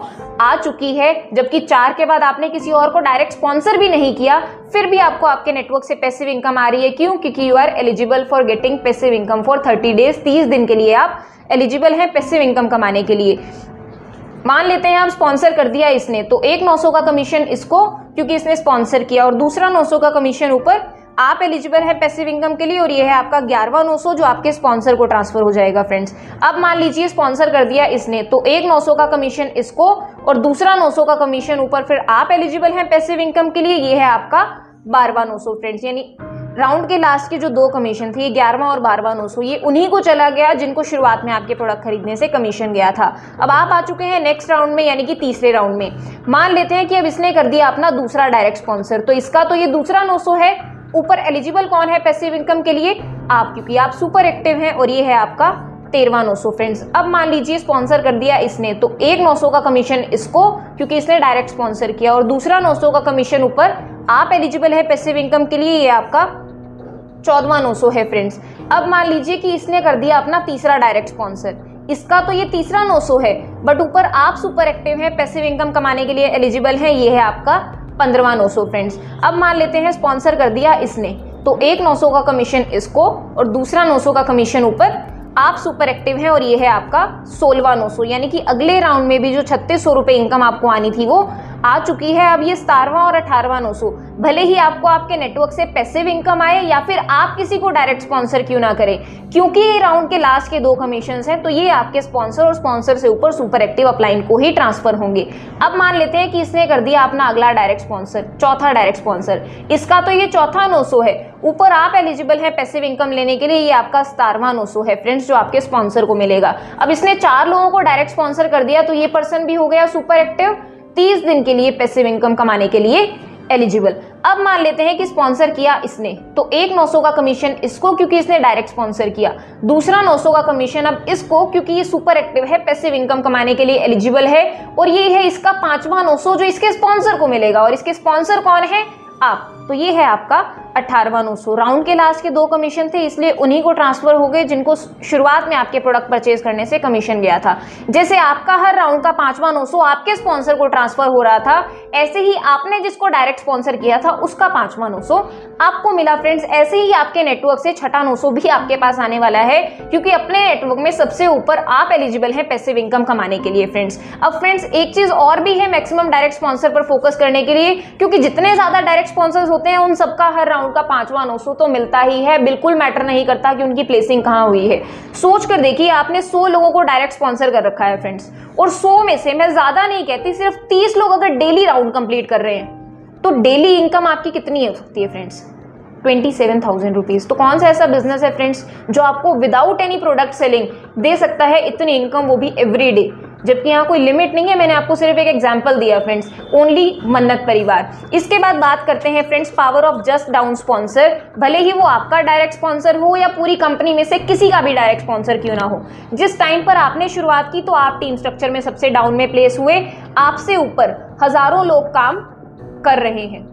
आ चुकी है, जबकि चार के बाद आपने किसी और को डायरेक्ट स्पॉन्सर भी नहीं किया, फिर भी आपको आपके नेटवर्क से पैसिव इनकम आ रही है। क्यों? क्योंकि you are eligible for getting passive income for thirty days. तीस दिन के लिए आप एलिजिबल हैं पैसिव इनकम कमाने के लिए। मान लेते हैं आप स्पॉन्सर कर दिया इसने, तो एक नौ सौ का कमीशन इसको क्योंकि इसने स्पॉन्सर किया और दूसरा नौ सौ का कमीशन ऊपर। आप एलिजिबल हैं पैसिव इनकम के लिए और ये है आपका ग्यारहवा नौ सौ जो आपके स्पॉन्सर को ट्रांसफर हो जाएगा फ्रेंड्स। अब मान लीजिए स्पॉन्सर कर दिया इसने, तो एक नौ सौ का कमीशन इसको और दूसरा नौ सौ का कमीशन ऊपर, फिर आप एलिजिबल हैं पैसिव इनकम के लिए। ये है आपका बारहवा नौ सौ फ्रेंड्स, यानी राउंड के लास्ट के जो दो कमीशन थे, ये ग्यारहवा और बारहवा नौ सौ, ये उन्हीं को चला गया जिनको शुरुआत में आपके प्रोडक्ट खरीदने से कमीशन गया था। अब आप आ चुके हैं नेक्स्ट राउंड में, यानी कि तीसरे राउंड में। मान लेते हैं कि अब इसने कर दिया अपना दूसरा डायरेक्ट स्पॉन्सर, तो इसका तो ये दूसरा नौ सौ है। ऊपर एलिजिबल कौन है पैसिव इनकम के लिए? आप, क्योंकि आप सुपर एक्टिव हैं, और ये है आपका तेरवा नौ सौ फ्रेंड्स। अब मान लीजिए स्पॉन्सर कर दिया इसने, तो एक नौ सौ का कमीशन इसको क्योंकि इसने डायरेक्ट स्पॉन्सर किया और दूसरा नौ सौ का कमीशन ऊपर। आप एलिजिबल है पैसिव इनकम के लिए, ये आपका चौदवा नौ सौ है फ्रेंड्स। अब मान लीजिए कि इसने कर दिया अपना तीसरा डायरेक्ट स्पॉन्सर, इसका तो ये तीसरा नौ सौ है, बट ऊपर आप सुपर एक्टिव है, पैसिव इनकम कमाने के लिए एलिजिबल है, ये है आपका पंद्रवा नौ सौ फ्रेंड्स। अब मान लेते हैं स्पॉन्सर कर दिया इसने, तो एक नौ सौ का कमीशन इसको और दूसरा नौ सौ का कमीशन ऊपर। आप सुपर एक्टिव हैं और ये है आपका सोलवा नौ सौ, यानी कि अगले राउंड में भी जो छत्तीस सौ रुपये इनकम आपको आनी थी वो आ चुकी है। अब ये सतारवा और अठारवा नौ सौ, भले ही आपको आपके नेटवर्क से पैसिव इनकम आए या फिर आप किसी को डायरेक्ट स्पॉन्सर क्यों ना करें, क्योंकि ये राउंड के लास्ट के दो कमीशन हैं, तो ये आपके स्पॉन्सर और स्पॉन्सर से ऊपर सुपर एक्टिव अपलाइन को ही ट्रांसफर होंगे। अब मान लेते हैं कि इसने कर दिया अपना अगला डायरेक्ट स्पॉन्सर, चौथा डायरेक्ट स्पॉन्सर, इसका तो ये चौथा नौ सौ है। ऊपर आप एलिजिबल है पैसिव इनकम लेने के लिए, ये आपका सतारवा नौ सौ है फ्रेंड्स जो आपके स्पॉन्सर को मिलेगा। अब इसने चार लोगों को डायरेक्ट स्पॉन्सर कर दिया, तो ये पर्सन भी हो गया सुपर एक्टिव, तीस दिन के लिए पैसिव इनकम कमाने के लिए एलिजिबल। अब मान लेते हैं कि स्पॉन्सर किया इसने, तो एक नौ सौ का कमीशन इसको क्योंकि इसने डायरेक्ट स्पॉन्सर किया, दूसरा नौ सौ का कमीशन अब इसको क्योंकि ये सुपर एक्टिव है, पैसिव इनकम कमाने के लिए एलिजिबल है, और ये है इसका पांचवा नौ सौ जो इसके स्पॉन्सर को मिलेगा। और इसके स्पॉन्सर कौन है? आप, तो ये है आपका अठारवा नौ सौ। राउंड के लास्ट के दो कमीशन थे, इसलिए उन्हीं को ट्रांसफर हो गए जिनको शुरुआत में आपके प्रोडक्ट परचेज करने से कमीशन गया था। जैसे आपका हर राउंड का पांचवा नौ सौ आपके स्पॉन्सर को ट्रांसफर हो रहा था, ऐसे ही आपने जिसको डायरेक्ट स्पॉन्सर किया था उसका पांचवा नौ सौ आपको मिला फ्रेंड्स। ऐसे ही आपके नेटवर्क से छठा नौ सौ भी आपके पास आने वाला है, क्योंकि अपने नेटवर्क में सबसे ऊपर आप एलिजिबल है पैसिव इनकम कमाने के लिए फ्रेंड्स। अब फ्रेंड्स एक चीज और भी है मैक्सिमम डायरेक्ट स्पॉन्सर पर फोकस करने के लिए, क्योंकि जितने ज्यादा डायरेक्ट स्पॉन्सर्स होते हैं उन सबका हर राउंड का पांचवा नौ सौ तो मिलता ही है, बिल्कुल मैटर नहीं करता कि उनकी प्लेसिंग कहां हुई है। सोच कर देखिए, आपने सौ लोगों को डायरेक्ट स्पॉन्सर कर रखा है फ्रेंड्स, और सौ में से, मैं ज्यादा नहीं कहती, सिर्फ तीस लोग अगर डेली राउंड कंप्लीट कर रहे हैं तो डेली इनकम आपकी कितनी हो सकती है friends? Twenty seven thousand rupees. तो कौन सा ऐसा बिजनेस है फ्रेंड्स जो आपको विदाउट एनी प्रोडक्ट सेलिंग दे सकता है इतनी इनकम, वो भी एवरी डे? जबकि यहाँ कोई लिमिट नहीं है, मैंने आपको सिर्फ एक एग्जांपल दिया फ्रेंड्स, ओनली मन्नत परिवार। इसके बाद बात करते हैं friends power of just down sponsor. भले ही वो आपका डायरेक्ट स्पॉन्सर हो या पूरी कंपनी में से किसी का भी डायरेक्ट स्पॉन्सर क्यों ना हो, जिस टाइम पर आपने शुरुआत की तो आप टीम स्ट्रक्चर में सबसे डाउन में प्लेस हुए, आपसे ऊपर हजारों लोग काम कर रहे हैं।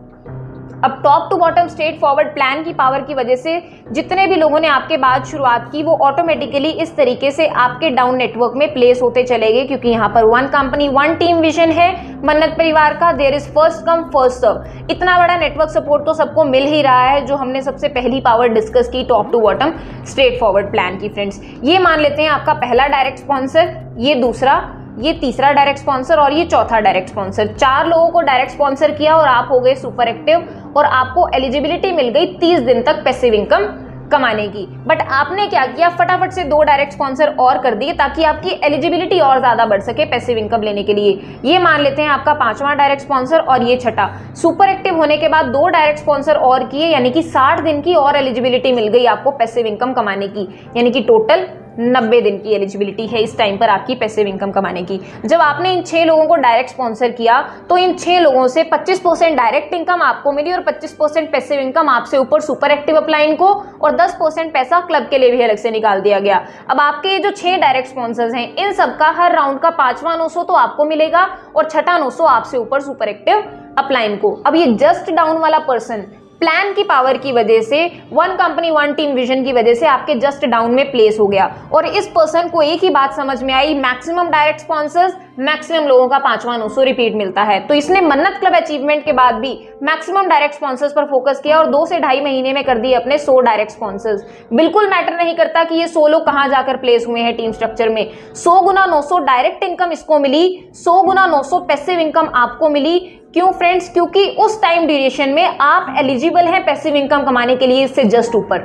अब top to bottom straight forward plan की पावर की वजह से जितने भी लोगों ने आपके बाद शुरुआत की वो ऑटोमेटिकली इस तरीके से आपके डाउन नेटवर्क में प्लेस होते चले गए, क्योंकि यहाँ पर one company one team vision है मन्नत परिवार का। There is first come first serve. इतना बड़ा नेटवर्क सपोर्ट तो सबको मिल ही रहा है जो हमने सबसे पहली पावर डिस्कस की top to bottom straight forward plan की फ्रेंड्स। ये मान लेते हैं आपका पहला डायरेक्ट स्पॉन्सर, ये दूसरा, ये तीसरा डायरेक्ट स्पॉन्सर और ये चौथा डायरेक्ट स्पॉन्सर। चार लोगों को डायरेक्ट स्पॉन्सर किया और आप हो गए सुपर एक्टिव और आपको एलिजिबिलिटी मिल गई तीस दिन तक पैसिव इनकम कमाने की। बट आपने क्या किया, फटाफट से दो डायरेक्ट स्पॉन्सर और कर दिए ताकि आपकी एलिजिबिलिटी और ज्यादा बढ़ सके पैसिव इनकम लेने के लिए। ये मान लेते हैं आपका पांचवा डायरेक्ट स्पॉन्सर और ये छठा। सुपर एक्टिव होने के बाद दो डायरेक्ट स्पॉन्सर और किए, यानी कि साठ दिन की और एलिजिबिलिटी मिल गई आपको पैसिव इनकम कमाने की, यानी कि टोटल नब्बे दिन की एलिजिबिलिटी है इस टाइम पर आपकी पैसिव इनकम कमाने की। जब आपने इन छह लोगों को डायरेक्ट स्पॉन्सर किया तो इन छह लोगों से पच्चीस परसेंट डायरेक्ट इनकम आपको मिली और पच्चीस परसेंट पैसिव इनकम आपसे ऊपर सुपर एक्टिव अपलाइन को और दस परसेंट पैसा क्लब के लिए भी अलग से निकाल दिया गया। अब आपके जो छह डायरेक्ट स्पॉन्सर्स हैं इन सबका हर राउंड का पांचवा नौ सौ तो आपको मिलेगा और छठा नौ सौ आपसे ऊपर सुपर एक्टिव अपलाइन को। अब ये जस्ट डाउन वाला पर्सन प्लान की पावर की वजह से, one company one team vision की वजह से आपके जस्ट डाउन में प्लेस हो गया और इस पर्सन को एक ही बात समझ में आई, मैक्सिमम डायरेक्ट स्पॉन्सर्स मैक्सिमम लोगों का पांचवा नौ सौ रिपीट मिलता है। तो इसने मन्नत क्लब अचीवमेंट के बाद भी मैक्सिमम डायरेक्ट स्पॉन्सर्स पर फोकस किया और दो से ढाई महीने में कर दिए अपने सौ डायरेक्ट स्पॉन्सर्स। बिल्कुल मैटर नहीं करता कि ये सौ लोग कहाँ जाकर प्लेस हुए हैं टीम स्ट्रक्चर में, सौ गुना नौ सौ डायरेक्ट इनकम इसको मिली, सौ गुना नौ सौ पैसिव इनकम आपको मिली। क्यों फ्रेंड्स? क्योंकि उस टाइम ड्यूरेशन में आप एलिजिबल हैं पैसिव इनकम कमाने के लिए इससे जस्ट ऊपर।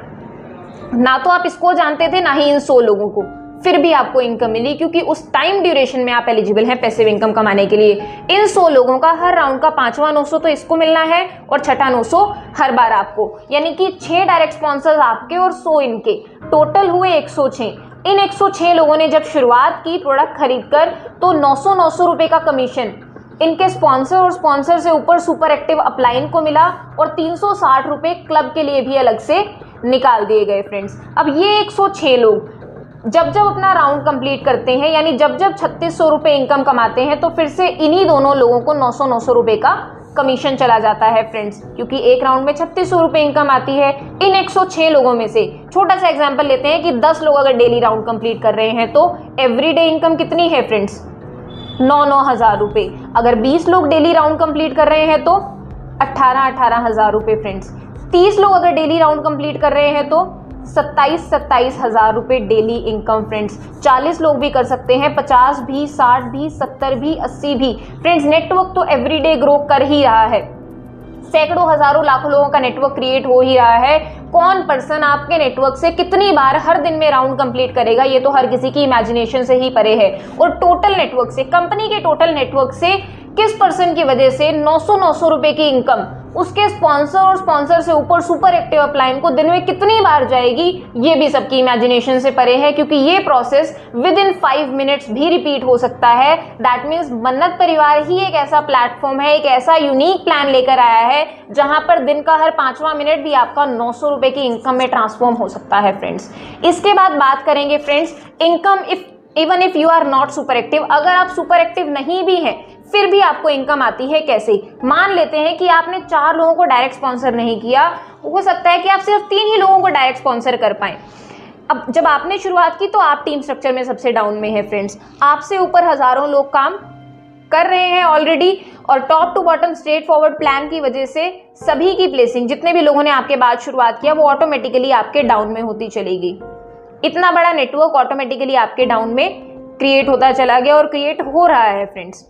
ना तो आप इसको जानते थे ना ही इन सौ लोगों को, फिर भी आपको इनकम मिली क्योंकि उस टाइम ड्यूरेशन में आप एलिजिबल हैं पैसिव इनकम कमाने के लिए। इन सौ लोगों का हर राउंड का पांचवा नौ सौ तो इसको मिलना है और छठा नौ सौ हर बार आपको, यानी कि छह डायरेक्ट स्पॉन्सर्स आपके और सौ इनके, टोटल हुए एक सौ छह। इन एक सौ छह लोगों ने जब शुरुआत की प्रोडक्ट खरीद कर तो नौ सौ नौ सौ रुपए का कमीशन इनके स्पॉन्सर और स्पॉन्सर से ऊपर सुपर एक्टिव अपलाइन को मिला और तीन सौ साठ रुपए क्लब के लिए भी अलग से निकाल दिए गए। फ्रेंड्स अब ये एक सौ छह लोग जब जब अपना राउंड कंप्लीट करते हैं यानी जब जब छत्तीस सौ रुपये इनकम कमाते हैं तो फिर से इन्हीं दोनों लोगों को नौ सौ नौ सौ रुपए का कमीशन चला जाता है फ्रेंड्स, क्योंकि एक राउंड में छत्तीस सौ रुपये इनकम आती है। इन एक सौ छह लोगों में से छोटा सा एग्जाम्पल लेते हैं कि दस लोग अगर डेली राउंड कंप्लीट कर रहे हैं तो एवरी डे इनकम कितनी है फ्रेंड्स? नौ नौ हज़ार रुपये। अगर बीस लोग डेली राउंड कंप्लीट कर रहे हैं तो अट्ठारह अट्ठारह हज़ार रुपये फ्रेंड्स। तीस लोग अगर डेली राउंड कंप्लीट कर रहे हैं तो सत्ताईस सत्ताईस हज़ार रुपये डेली इनकम फ्रेंड्स। चालीस लोग भी कर सकते हैं, पचास भी, साठ भी, सत्तर भी, अस्सी भी। फ्रेंड्स नेटवर्क तो एवरीडे ग्रो कर ही रहा है, सैकड़ों हज़ारों लाखों लोगों का नेटवर्क क्रिएट हो ही रहा है। कौन पर्सन आपके नेटवर्क से कितनी बार हर दिन में राउंड कंप्लीट करेगा ये तो हर किसी की इमेजिनेशन से ही परे है। और टोटल नेटवर्क से, कंपनी के टोटल नेटवर्क से किस पर्सन की वजह से नौ सौ नौ सौ रुपए की इनकम उसके स्पॉन्सर और स्पॉन्सर से ऊपर सुपर एक्टिव अपलाइन को दिन में कितनी बार जाएगी ये भी सबकी इमेजिनेशन से परे है, क्योंकि ये process within five minutes भी रिपीट हो सकता है। दैट मीन्स मन्नत परिवार ही एक ऐसा प्लेटफॉर्म है, एक ऐसा यूनिक प्लान लेकर आया है जहां पर दिन का हर पांचवा मिनट भी आपका नौ सौ रुपए की इनकम में ट्रांसफॉर्म हो सकता है। फ्रेंड्स इसके बाद बात करेंगे friends income, if even if you are not super active, अगर आप सुपर एक्टिव नहीं भी हैं फिर भी आपको इनकम आती है कैसे? मान लेते हैं कि आपने चार लोगों को डायरेक्ट स्पॉन्सर नहीं किया, हो सकता है कि आप सिर्फ तीन ही लोगों को डायरेक्ट स्पॉन्सर कर पाएं। अब जब आपने शुरुआत की तो आप टीम स्ट्रक्चर में सबसे डाउन में है फ्रेंड्स, आपसे ऊपर हज़ारों लोग काम कर रहे हैं ऑलरेडी और top to bottom straight forward plan की वजह से सभी की प्लेसिंग, जितने भी लोगों ने आपके बाद शुरुआत किया वो ऑटोमेटिकली आपके डाउन में होती चलेगी। इतना बड़ा नेटवर्क ऑटोमेटिकली आपके डाउन में क्रिएट होता चला गया और क्रिएट हो रहा है फ्रेंड्स।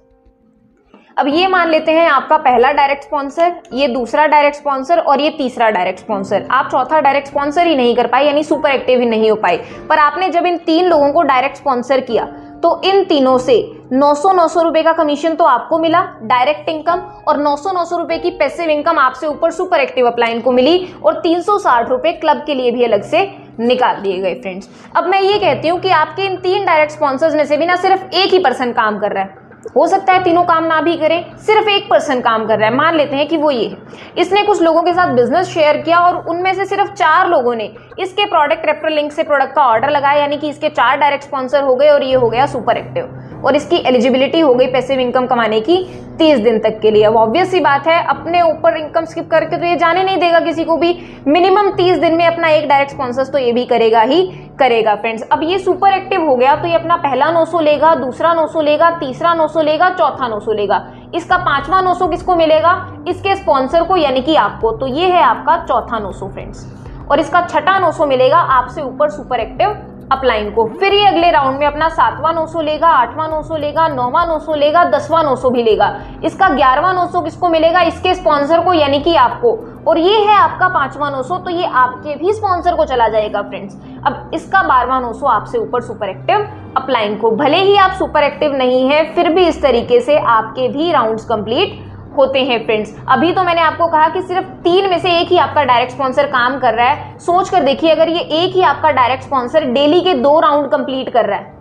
अब ये मान लेते हैं आपका पहला डायरेक्ट स्पॉन्सर, ये दूसरा डायरेक्ट स्पॉन्सर और ये तीसरा डायरेक्ट स्पॉन्सर। आप चौथा डायरेक्ट स्पॉन्सर ही नहीं कर पाए यानी सुपर एक्टिव ही नहीं हो पाए, पर आपने जब इन तीन लोगों को डायरेक्ट स्पॉन्सर किया तो इन तीनों से नौ सौ नौ सौ रुपए का कमीशन तो आपको मिला डायरेक्ट इनकम और नौ सौ नौ सौ रुपए की पैसिव इनकम आपसे ऊपर सुपर एक्टिव अपलाइन को मिली और तीन सौ साठ रुपए क्लब के लिए भी अलग से निकाल दिए गए। फ्रेंड्स अब मैं ये कहती हूँ कि आपके इन तीन डायरेक्ट स्पॉन्सर्स में से भी ना सिर्फ एक ही पर्सन काम कर रहा है, हो सकता है तीनों काम ना भी करें, सिर्फ एक पर्सन काम कर रहा है। मान लेते हैं कि वो ये है, इसने कुछ लोगों के साथ बिजनेस शेयर किया और उनमें से सिर्फ चार लोगों ने इसके प्रोडक्ट रेफरल लिंक से प्रोडक्ट का ऑर्डर लगाया, यानी कि इसके चार डायरेक्ट स्पॉन्सर हो गए और ये हो गया सुपर एक्टिव और इसकी एलिजिबिलिटी हो गई पैसिव इनकम कमाने की तीस दिन तक के लिए। अब ऑब्वियस सी बात है अपने ऊपर इनकम स्किप करके तो ये जाने नहीं देगा किसी को भी, मिनिमम तीस दिन में अपना एक डायरेक्ट स्पॉन्सर्स तो ये भी करेगा ही करेगा। फ्रेंड्स अब ये सुपर एक्टिव हो गया तो ये अपना पहला नौ सौ लेगा, दूसरा नौ सौ लेगा, तीसरा नौ सौ लेगा, चौथा नौ सौ लेगा। इसका पांचवा नौ सौ किसको मिलेगा? इसके स्पॉन्सर को यानी कि आपको, तो ये है आपका चौथा नौ सौ फ्रेंड्स। और इसका छठा नौ सौ मिलेगा आपसे ऊपर सुपर एक्टिव अपलाइन को। फिर ये अगले राउंड में अपना सातवां नौ सौ लेगा, आठवां नौ सौ लेगा, नौवां नौ सौ लेगा, दसवां नौ सौ भी लेगा। इसका ग्यारहवां नौ सौ किसको मिलेगा? इसके स्पॉन्सर को यानी कि आपको, और ये है आपका पांचवा नौ सौ तो ये आपके भी स्पॉन्सर को चला जाएगा फ्रेंड्स। अब इसका बारहवां नौ सौ आपसे ऊपर सुपर एक्टिव अपलाइन को। भले ही आप सुपर एक्टिव नहीं है फिर भी इस तरीके से आपके भी राउंड्स कंप्लीट होते हैं फ्रेंड्स। अभी तो मैंने आपको कहा कि सिर्फ तीन में से एक ही आपका डायरेक्ट स्पॉन्सर काम कर रहा है। सोच कर देखिए, अगर ये एक ही आपका डायरेक्ट स्पॉन्सर डेली के दो राउंड कंप्लीट कर रहा है,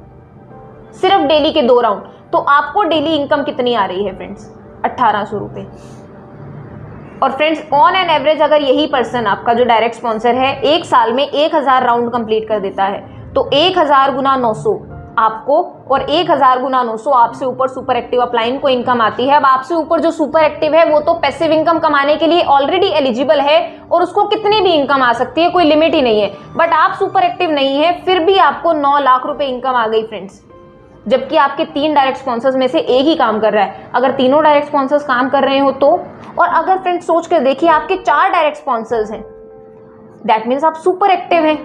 सिर्फ डेली के दो राउंड, तो आपको डेली इनकम कितनी आ रही है फ्रेंड्स? अट्ठारह सौ रुपये। और फ्रेंड्स ऑन एन एवरेज अगर यही पर्सन आपका जो डायरेक्ट स्पॉन्सर है एक साल में एक हजार राउंड कंप्लीट कर देता है तो एक हजार गुना नौ सौ आपको और एक हजार गुना नौ सौ आपसे ऊपर सुपर एक्टिव अपलाइन को इनकम आती है। अब आपसे ऊपर जो सुपर एक्टिव है वो तो पैसिव इनकम कमाने के लिए ऑलरेडी एलिजिबल है और उसको कितनी भी इनकम आ सकती है, कोई लिमिट ही नहीं है। बट आप सुपर एक्टिव नहीं है, फिर भी आपको नौ लाख रुपए इनकम आ गई फ्रेंड्स, जबकि आपके तीन डायरेक्ट स्पॉन्सर्स में से एक ही काम कर रहा है। अगर तीनों डायरेक्ट स्पॉन्सर्स काम कर रहे हो तो, और अगर फ्रेंड्स सोच कर देखिए आपके चार डायरेक्ट स्पॉन्सर्स हैं, दैट मीन्स आप सुपर एक्टिव हैं,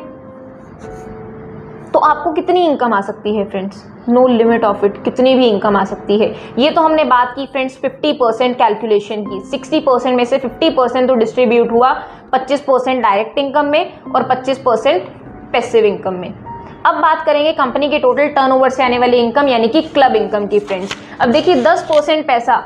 तो आपको कितनी इनकम आ सकती है friends? No limit of it, कितनी भी इनकम आ सकती है। ये तो हमने बात की फ्रेंड्स फिफ्टी परसेंट कैलकुलेशन की। सिक्सटी परसेंट में से फिफ्टी परसेंट तो डिस्ट्रीब्यूट हुआ twenty five percent direct income में और twenty five percent passive income में। अब बात करेंगे कंपनी के टोटल टर्नओवर से आने वाली इनकम यानी कि क्लब इनकम की फ्रेंड्स। अब देखिए दस परसेंट पैसा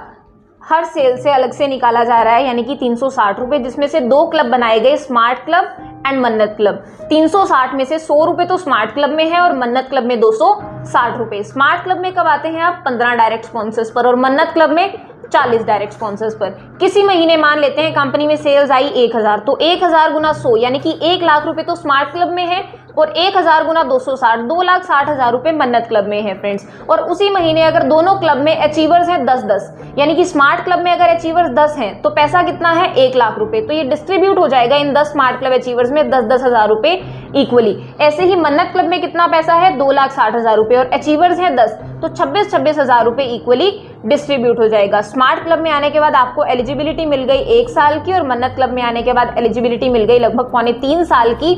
हर सेल से अलग से निकाला जा रहा है यानी कि तीन सौ साठ रुपये, जिसमें से दो क्लब बनाए गए, smart club and Mannat club. तीन सौ साठ में से सौ रुपए तो स्मार्ट क्लब में है और मन्नत क्लब में दो सौ साठ रुपए। स्मार्ट क्लब में कब आते हैं आप? पंद्रह डायरेक्ट स्पॉन्सर्स पर, और मन्नत क्लब में चालीस डायरेक्ट स्पॉन्सर्स पर। किसी महीने मान लेते हैं कंपनी में सेल्स आई एक हजार, तो एक हजार गुना सौ यानी कि एक लाख रुपए तो स्मार्ट क्लब में है और एक हजार गुना दो सौ साठ, दो लाख साठ हजार रुपये मन्नत क्लब में है फ्रेंड्स। और उसी महीने अगर दोनों क्लब में अचीवर्स हैं दस दस, यानी कि स्मार्ट क्लब में अगर अचीवर्स दस हैं तो पैसा कितना है? एक लाख रुपए। तो ये डिस्ट्रीब्यूट हो जाएगा इन दस स्मार्ट क्लब अचीवर्स में दस दस हजार रुपये इक्वली। ऐसे ही मन्नत क्लब में कितना पैसा है? दो लाख साठ हजार रुपये और अचीवर्स हैं दस, तो छब्बीस छब्बीस हजार रुपये इक्वली डिस्ट्रीब्यूट हो जाएगा। स्मार्ट क्लब में आने के बाद आपको एलिजिबिलिटी मिल गई एक साल की, और मन्नत क्लब में आने के बाद एलिजिबिलिटी मिल गई लगभग पौने तीन साल की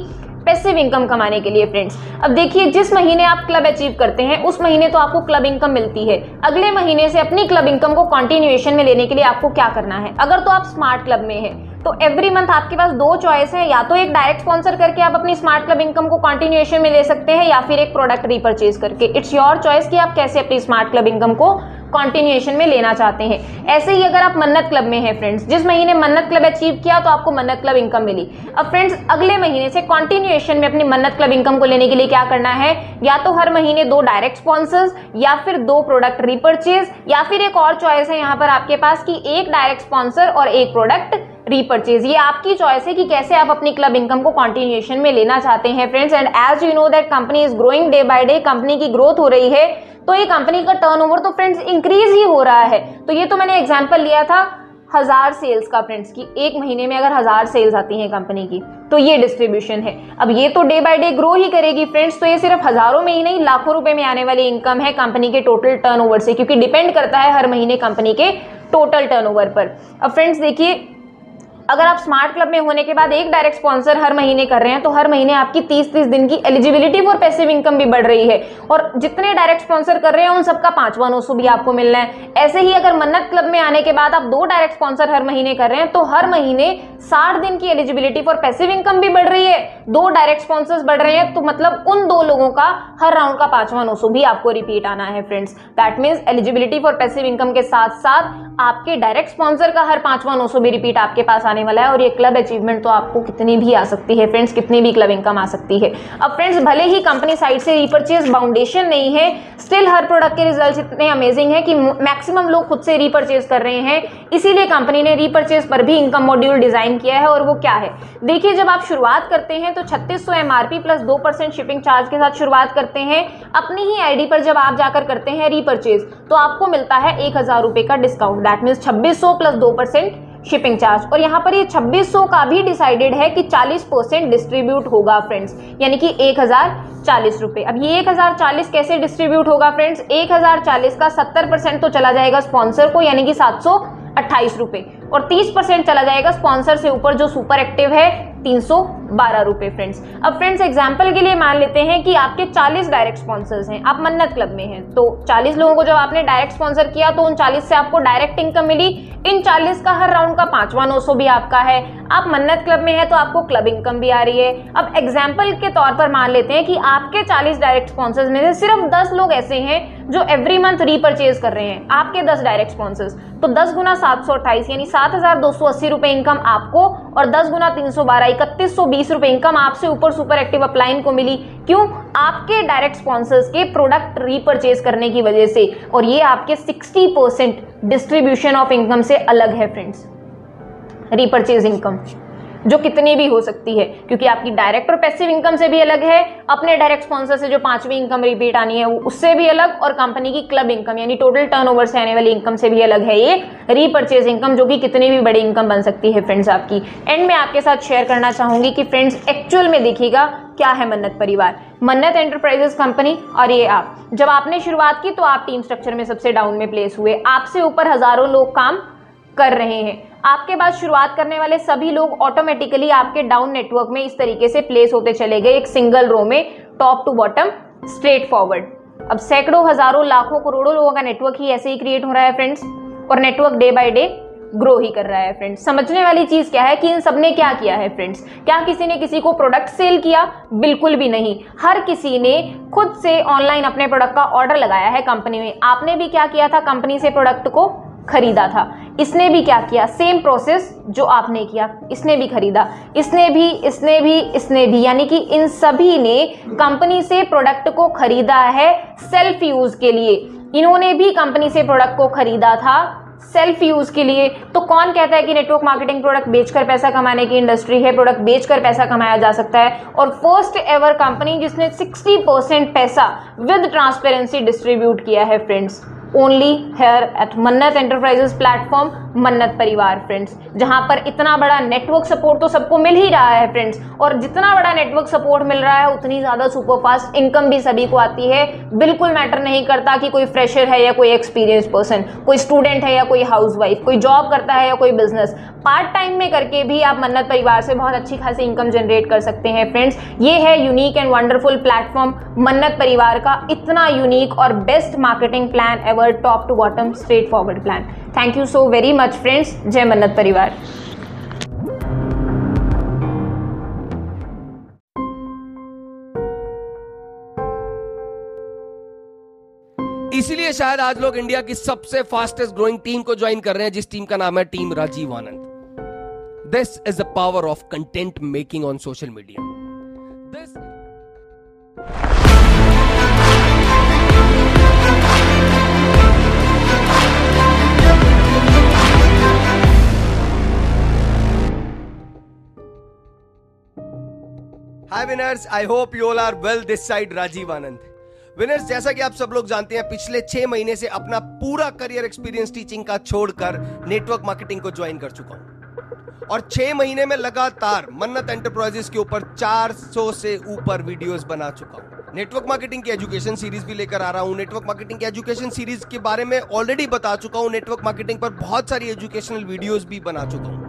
पैसिव इनकम कमाने के लिए फ्रेंड्स। अब देखिए जिस महीने आप क्लब अचीव करते हैं उस महीने तो आपको क्लब इनकम मिलती है, अगले महीने से अपनी क्लब इनकम को कंटिन्यूएशन में लेने के लिए आपको क्या करना है? अगर तो आप स्मार्ट क्लब में हैं तो एवरी मंथ आपके पास दो चॉइस है, या तो एक डायरेक्ट स्पॉन्सर करके आप अपनी स्मार्ट क्लब इनकम को कंटिन्यूएशन में ले सकते हैं या फिर एक प्रोडक्ट रीपरचेज करके। इट्स योर चॉइस कि आप कैसे अपनी स्मार्ट क्लब इनकम को कॉन्टिन्यूएशन में लेना चाहते हैं। ऐसे ही अगर आप मन्नत क्लब में हैं फ्रेंड्स, जिस महीने मन्नत क्लब अचीव किया तो आपको मन्नत क्लब इनकम मिली। अब फ्रेंड्स अगले महीने से कॉन्टिन्यूएशन में अपनी मन्नत क्लब इनकम को लेने के लिए क्या करना है? या तो हर महीने दो डायरेक्ट स्पॉन्सर्स या फिर दो प्रोडक्ट रीपरचेज, या फिर एक और चॉइस है यहाँ पर आपके पास कि एक डायरेक्ट स्पॉन्सर और एक प्रोडक्ट रीपरचेज। ये आपकी चॉइस है कि कैसे आप अपनी क्लब इनकम को कॉन्टिन्यूएशन में लेना चाहते हैं friends. And as you know that company is growing day by day, company की ग्रोथ हो रही है तो ये कंपनी का टर्नओवर तो फ्रेंड्स इंक्रीज ही हो रहा है। तो ये तो मैंने एग्जांपल लिया था हजार सेल्स का फ्रेंड्स की, एक महीने में अगर हजार सेल्स आती हैं कंपनी की तो ये डिस्ट्रीब्यूशन है। अब ये तो डे बाय डे ग्रो ही करेगी फ्रेंड्स, तो ये सिर्फ हजारों में ही नहीं लाखों रुपए में आने वाली इनकम है कंपनी के टोटल टर्नओवर से, क्योंकि डिपेंड करता है हर महीने कंपनी के टोटल टर्नओवर पर। अब फ्रेंड्स देखिए अगर आप स्मार्ट क्लब में होने के बाद एक डायरेक्ट स्पॉन्सर हर महीने कर रहे हैं तो हर महीने आपकी तीस तीस दिन की एलिजिबिलिटी फॉर पैसिव इनकम भी बढ़ रही है, और जितने डायरेक्ट स्पॉन्सर कर रहे हैं उन सबका पांचवा नौ सौ भी आपको मिलना है। ऐसे ही अगर मन्नत क्लब में आने के बाद आप दो डायरेक्ट स्पॉन्सर हर महीने कर रहे हैं तो हर महीने साठ दिन की एलिजिबिलिटी फॉर पैसिव इनकम भी बढ़ रही है, दो डायरेक्ट स्पॉन्सर्स बढ़ रहे हैं तो मतलब उन दो लोगों का हर राउंड का पांचवा नौ सौ भी आपको रिपीट आना है friends. That means eligibility for passive income के साथ साथ आपके डायरेक्ट स्पॉन्सर का हर पांचवा नौ सौ भी रिपीट आपके पास आने वाला है, और ये क्लब अचीवमेंट तो आपको कितनी भी आ सकती है फ्रेंड्स, कितनी भी क्लब इनकम आ सकती है। अब फ्रेंड्स भले ही कंपनी साइड से रीपरचेज बाउंडेशन नहीं है, स्टिल हर प्रोडक्ट के रिजल्ट्स इतने अमेजिंग है कि मैक्सिमम लोग खुद से रीपरचेज कर रहे हैं, इसीलिए कंपनी ने रीपरचेज पर भी इनकम मॉड्यूल डिजाइन किया है। और वो क्या है देखिए, जब आप शुरुआत करते हैं तो छत्तीस सौ एम आर पी प्लस दो परसेंट शिपिंग चार्ज के साथ शुरुआत करते हैं, अपनी ही आई डी पर जब आप जाकर करते हैं रीपरचेज तो आपको मिलता है एक हजार रुपए का डिस्काउंट। दैट मीन्स छब्बीस सौ प्लस दो परसेंट शिपिंग चार्ज, और यहाँ पर ये छब्बीस सौ का भी डिसाइडेड है कि चालीस परसेंट डिस्ट्रीब्यूट होगा फ्रेंड्स, यानी कि एक हजार चालीस रुपए। अब ये एक हजार चालीस कैसे डिस्ट्रीब्यूट होगा फ्रेंड्स? एक हजार चालीस का सत्तर परसेंट तो चला जाएगा स्पॉन्सर को यानी कि सात सौ अट्ठाईस रुपए, और तीस परसेंट चला जाएगा स्पॉन्सर से ऊपर जो सुपर एक्टिव है तीन सौ बारह रुपए फ्रेंड्स। अब फ्रेंड्स एग्जांपल के लिए मान लेते हैं कि आपके चालीस डायरेक्ट स्पॉन्सर्स हैं, आप मन्नत क्लब में हैं, तो चालीस लोगों को जब आपने डायरेक्ट स्पॉन्सर किया तो उन चालीस से आपको डायरेक्ट इनकम मिली, इन चालीस का हर राउंड का पांचवा नौ सौ भी आपका है। आप मन्नत क्लब में हैं तो आपको क्लब इनकम भी आ रही है। अब एग्जाम्पल के तौर पर मान लेते हैं कि आपके चालीस डायरेक्ट स्पॉन्सर्स में से सिर्फ दस लोग ऐसे हैं जो एवरी मंथ रीपरचेज कर रहे हैं आपके दस डायरेक्ट स्पॉन्सर्स। तो दस गुना सात सौ अट्ठाईस यानी सात हजार दो सौ अस्सी रुपए इनकम आपको और दस गुना तीन सौ बारह इकतीस सौ बीस रुपए इनकम आपसे ऊपर सुपर एक्टिव अपलाइन को मिली। क्यों? आपके डायरेक्ट स्पॉन्सर्स के प्रोडक्ट रीपरचेज करने की वजह से, और ये आपके sixty percent distribution of income से अलग है फ्रेंड्स। रीपरचेज इनकम जो कितनी भी हो सकती है, क्योंकि आपकी डायरेक्ट और पैसिव इनकम से भी अलग है, अपने डायरेक्ट स्पॉन्सर से जो पांचवी इनकम रिपीट आनी है उससे भी अलग, और कंपनी की क्लब इनकम यानी टोटल टर्नओवर से आने वाली इनकम से भी अलग है ये रीपरचेज इनकम, जो कि कितनी भी बड़ी इनकम बन सकती है फ्रेंड्स आपकी। एंड में आपके साथ शेयर करना चाहूंगी कि फ्रेंड्स एक्चुअल में देखिएगा क्या है मन्नत परिवार, मन्नत एंटरप्राइजेस कंपनी। और ये आप जब आपने शुरुआत की तो आप टीम स्ट्रक्चर में सबसे डाउन में प्लेस हुए, आपसे ऊपर हजारों लोग काम कर रहे हैं, आपके बाद शुरुआत करने वाले सभी लोग ऑटोमेटिकली आपके डाउन नेटवर्क में इस तरीके से प्लेस होते चले गए एक सिंगल रो में, top to bottom straight forward. अब सैकड़ों हजारों लाखों करोड़ों लोगों का नेटवर्क ही ऐसे ही क्रिएट हो रहा है फ्रेंड्स, और network day by day grow ही कर रहा है फ्रेंड्स। समझने वाली चीज क्या है कि इन सबने क्या किया है फ्रेंड्स? क्या किसी ने किसी को प्रोडक्ट सेल किया? बिल्कुल भी नहीं। हर किसी ने खुद से ऑनलाइन अपने प्रोडक्ट का ऑर्डर लगाया है कंपनी में। आपने भी क्या किया था? कंपनी से प्रोडक्ट को खरीदा था। इसने भी क्या किया? सेम प्रोसेस जो आपने किया, इसने भी खरीदा, इसने भी, इसने भी, इसने भी, यानी कि इन सभी ने कंपनी से प्रोडक्ट को खरीदा है सेल्फ यूज के लिए। इन्होंने भी कंपनी से प्रोडक्ट को खरीदा था सेल्फ यूज के लिए। तो कौन कहता है कि नेटवर्क मार्केटिंग प्रोडक्ट बेचकर पैसा कमाने की इंडस्ट्री है? प्रोडक्ट बेचकर पैसा कमाया जा सकता है, और फर्स्ट एवर कंपनी जिसने सिक्सटी परसेंट पैसा विद ट्रांसपेरेंसी डिस्ट्रीब्यूट किया है friends, only here at Mannat enterprises platform Mannat परिवार फ्रेंड्स, जहां पर इतना बड़ा नेटवर्क सपोर्ट तो सबको मिल ही रहा है फ्रेंड्स, और जितना बड़ा नेटवर्क सपोर्ट मिल रहा है उतनी ज़्यादा सुपर फास्ट इनकम भी सभी को आती है। बिल्कुल मैटर नहीं करता कि कोई फ्रेशर है या कोई एक्सपीरियंस पर्सन, कोई स्टूडेंट है या कोई हाउसवाइफ, कोई जॉब करता है या कोई बिजनेस, पार्ट टाइम में करके भी आप मन्नत परिवार से बहुत अच्छी खासी इनकम जनरेट कर सकते हैं फ्रेंड्स। ये है unique and wonderful platform Mannat परिवार का इतना यूनिक और best marketing plan ever, top to bottom straight forward plan. Thank you so very much friends. जय मन्नत परिवार। इसीलिए शायद आज लोग इंडिया की सबसे फास्टेस्ट ग्रोइंग टीम को ज्वाइन कर रहे हैं, जिस टीम का नाम है team Rajiv Anand. This is the power of content making on social media. This Hi winners, I hope you all are well this side Rajiv Anand. Winners, जैसा कि आप सब लोग जानते हैं, पिछले छह महीने से अपना पूरा करियर एक्सपीरियंस टीचिंग का छोड़कर नेटवर्क मार्केटिंग को ज्वाइन कर चुका हूं, और छह महीने में लगातार मन्नत एंटरप्राइजेस के ऊपर चार सौ से ऊपर वीडियोस बना चुका हूं। नेटवर्क मार्केटिंग की एजुकेशन सीरीज भी लेकर आ रहा हूं। नेटवर्क मार्केटिंग की एजुकेशन सीरीज के बारे में ऑलरेडी बता चुका हूं। नेटवर्क मार्केटिंग पर बहुत सारी एजुकेशनल वीडियोस भी बना चुका हूं।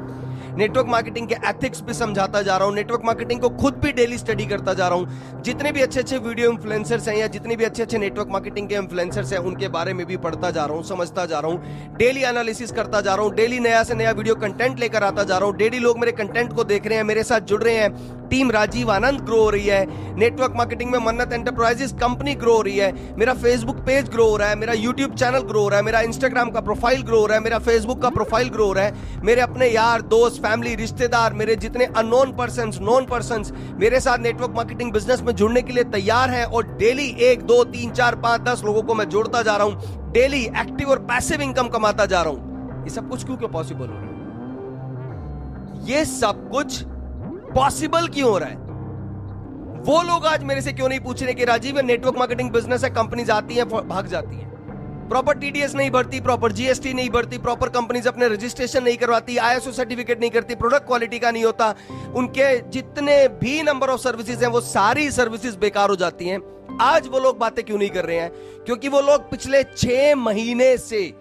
नेटवर्क मार्केटिंग के एथिक्स भी समझाता जा रहा हूँ। नेटवर्क मार्केटिंग को खुद भी डेली स्टडी करता जा रहा हूँ। जितने भी अच्छे अच्छे वीडियो इन्फ्लुएंसर्स हैं या जितने भी अच्छे अच्छे नेटवर्क मार्केटिंग के इन्फ्लुएंसर्स हैं, उनके बारे में भी पढ़ता जा रहा हूँ, समझता जा रहा हूँ, डेली एनालिसिस करता जा रहा हूँ, डेली नया से नया वीडियो कंटेंट लेकर आता जा रहा हूँ। डेली लोग मेरे कंटेंट को देख रहे हैं, मेरे साथ जुड़ रहे हैं। टीम राजीव आनंद ग्रो हो रही है, नेटवर्क मार्केटिंग में मन्नत एंटरप्राइजेस कंपनी ग्रो हो रही है, मेरा फेसबुक पेज ग्रो हो रहा है, मेरा यूट्यूब चैनल ग्रो हो रहा है, मेरा इंस्टाग्राम का प्रोफाइल ग्रो हो रहा है, मेरा फेसबुक का प्रोफाइल ग्रो हो रहा है, मेरे अपने यार दोस्त फैमिली रिश्तेदार, मेरे जितने अननोन पर्संस नोन पर्संस मेरे साथ नेटवर्क मार्केटिंग बिजनेस में जुड़ने के लिए तैयार है, और डेली एक दो तीन चार पांच दस लोगों को मैं जोड़ता जा रहा हूँ। डेली एक्टिव और पैसिव इनकम कमाता जा रहा हूँ। ये सब कुछ क्यों क्यों पॉसिबल हो रहा है? ये सब कुछ पॉसिबल क्यों हो रहा है? वो लोग आज मेरे से क्यों नहीं पूछ रहे कि राजीव नेटवर्क मार्केटिंग बिजनेस है, कंपनीज आती है भाग जाती है, प्रॉपर टीडीएस नहीं भरती, प्रॉपर जीएसटी नहीं भरती, प्रॉपर कंपनीज अपने रजिस्ट्रेशन नहीं करवाती, आईएसओ सर्टिफिकेट नहीं करती, प्रोडक्ट क्वालिटी का नहीं होता, उनके जितने भी नंबर ऑफ सर्विसेज हैं वो सारी सर्विसेज बेकार हो जाती हैं। आज वो लोग बातें क्यों नहीं कर रहे हैं? क्योंकि वो लोग पिछले छह महीने से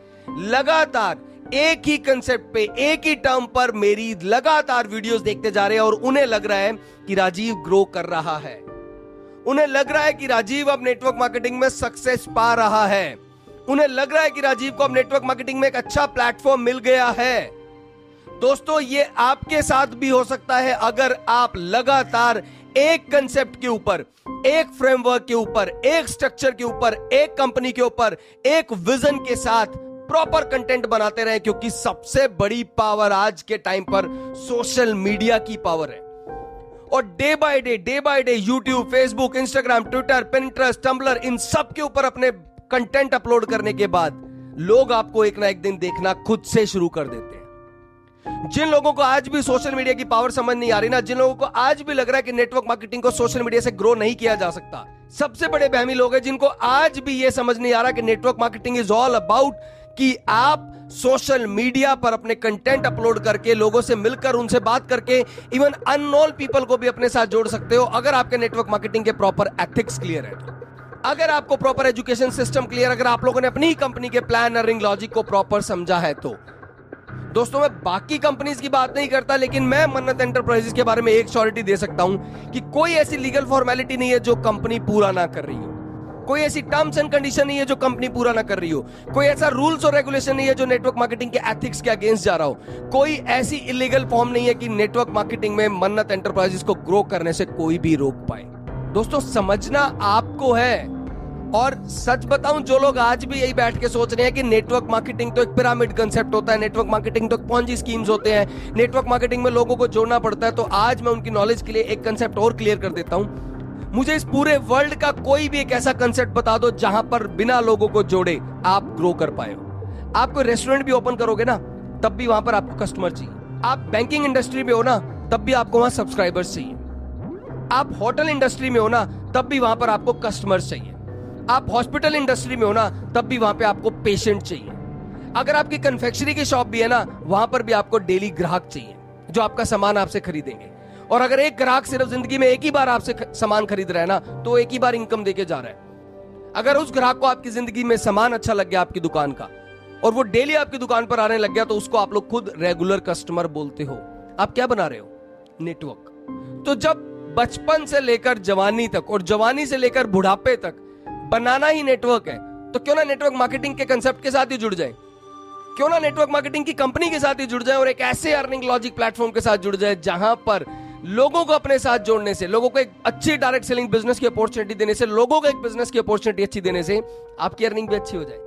लगातार एक ही कंसेप्ट पे, एक ही टर्म पर मेरी लगातार वीडियोस देखते जा रहे हैं, और उन्हें लग रहा है कि राजीव ग्रो कर रहा है, उन्हें लग रहा है कि राजीव अब नेटवर्क मार्केटिंग में सक्सेस पा रहा है, उन्हें लग रहा है कि राजीव को अब नेटवर्क मार्केटिंग में एक अच्छा प्लेटफॉर्म मिल गया है। दोस्तों, ये आपके साथ भी हो सकता है अगर आप लगातार एक कंसेप्ट के ऊपर, एक फ्रेमवर्क के ऊपर, एक स्ट्रक्चर के ऊपर, एक कंपनी के ऊपर, एक विजन के साथ प्रॉपर कंटेंट बनाते रहे, क्योंकि सबसे बड़ी पावर आज के टाइम पर सोशल मीडिया की पावर है। और day by day day by day YouTube, Facebook, Instagram, Twitter, Pinterest, Tumblr, इन सब के ऊपर अपने कंटेंट अपलोड करने के बाद लोग आपको एक ना एक दिन देखना खुद से शुरू कर देते हैं। जिन लोगों को आज भी सोशल मीडिया की पावर समझ नहीं आ रही ना, जिन लोगों को आज भी लग रहा है कि नेटवर्क मार्केटिंग को सोशल मीडिया से ग्रो नहीं किया जा सकता, सबसे बड़े बहमी लोग हैं जिनको आज भी यह समझ नहीं आ रहा कि network marketing is all about कि आप सोशल मीडिया पर अपने कंटेंट अपलोड करके, लोगों से मिलकर, उनसे बात करके, इवन अननोन पीपल को भी अपने साथ जोड़ सकते हो, अगर आपके नेटवर्क मार्केटिंग के प्रॉपर एथिक्स क्लियर है, अगर आपको प्रॉपर एजुकेशन सिस्टम क्लियर, अगर आप लोगों ने अपनी कंपनी के प्लान अर्निंग लॉजिक को प्रॉपर समझा है। तो दोस्तों, मैं बाकी कंपनीज की बात नहीं करता, लेकिन मैं मन्नत एंटरप्राइजेस के बारे में एक श्योरिटी दे सकता हूं कि कोई ऐसी लीगल फॉर्मेलिटी नहीं है जो कंपनी पूरा ना कर रही हो, कोई ऐसी टर्म्स एंड कंडीशन नहीं है जो कंपनी पूरा ना कर रही हो, कोई ऐसा रूल्स और रेगुलेशन नहीं है जो नेटवर्क मार्केटिंग के एथिक्स के अगेंस्ट जा रहा हो, कोई ऐसी इलीगल फॉर्म नहीं है कि नेटवर्क मार्केटिंग में मन्नत एंटरप्राइजेस को ग्रो करने से कोई भी रोक पाए। दोस्तों, समझना आपको है। और सच बताऊं, जो लोग आज भी यही बैठ के सोच रहे हैं कि नेटवर्क मार्केटिंग तो एक पिरामिड कंसेप्ट होता है, नेटवर्क मार्केटिंग तो पॉन्जी स्कीम्स होते हैं, नेटवर्क मार्केटिंग में लोगों को जोड़ना पड़ता है, तो आज मैं उनकी नॉलेज के लिए एक कंसेप्ट और क्लियर कर देता हूं। मुझे इस पूरे वर्ल्ड का कोई भी एक ऐसा कंसेप्ट बता दो जहां पर बिना लोगों को जोड़े आप ग्रो कर पाए हो। आप कोई रेस्टोरेंट भी ओपन करोगे ना, तब भी वहां पर आपको कस्टमर चाहिए, आप बैंकिंग इंडस्ट्री में हो ना, तब भी आपको वहां सब्सक्राइबर्स चाहिए, आप होटल इंडस्ट्री में हो ना, तब भी वहां पर आपको कस्टमर्स चाहिए, आप हॉस्पिटल इंडस्ट्री में हो ना, तब भी वहां पे आपको पेशेंट चाहिए, अगर आपकी कन्फेक्शनरी की शॉप भी है ना, वहां पर भी आपको डेली ग्राहक चाहिए जो आपका सामान आपसे खरीदेंगे। और अगर एक ग्राहक सिर्फ जिंदगी में एक ही बार आपसे सामान खरीद रहा है ना, तो एक ही बार इनकम देके जा रहा है। अगर उस ग्राहक को आपकी जिंदगी में सामान अच्छा लग गया आपकी दुकान का, और वो डेली आपकी दुकान पर आने लग गया, तो उसको आप लोग खुद रेगुलर कस्टमर बोलते हो। आप क्या बना रहे हो? नेटवर्क। तो जब बचपन से लेकर जवानी तक और जवानी से लेकर बुढ़ापे तक बनाना ही नेटवर्क है, तो क्यों ना नेटवर्क मार्केटिंग के कंसेप्ट के साथ ही जुड़ जाए, क्यों ना नेटवर्क मार्केटिंग की कंपनी के साथ ही जुड़ जाए, और एक ऐसे अर्निंग लॉजिक प्लेटफॉर्म के साथ जुड़ जाए जहां पर लोगों को अपने साथ जोड़ने से, लोगों को एक अच्छी डायरेक्ट सेलिंग बिजनेस की अपॉर्चुनिटी देने से, लोगों को एक बिजनेस की अपॉर्चुनिटी अच्छी देने से आपकी अर्निंग भी अच्छी हो जाए।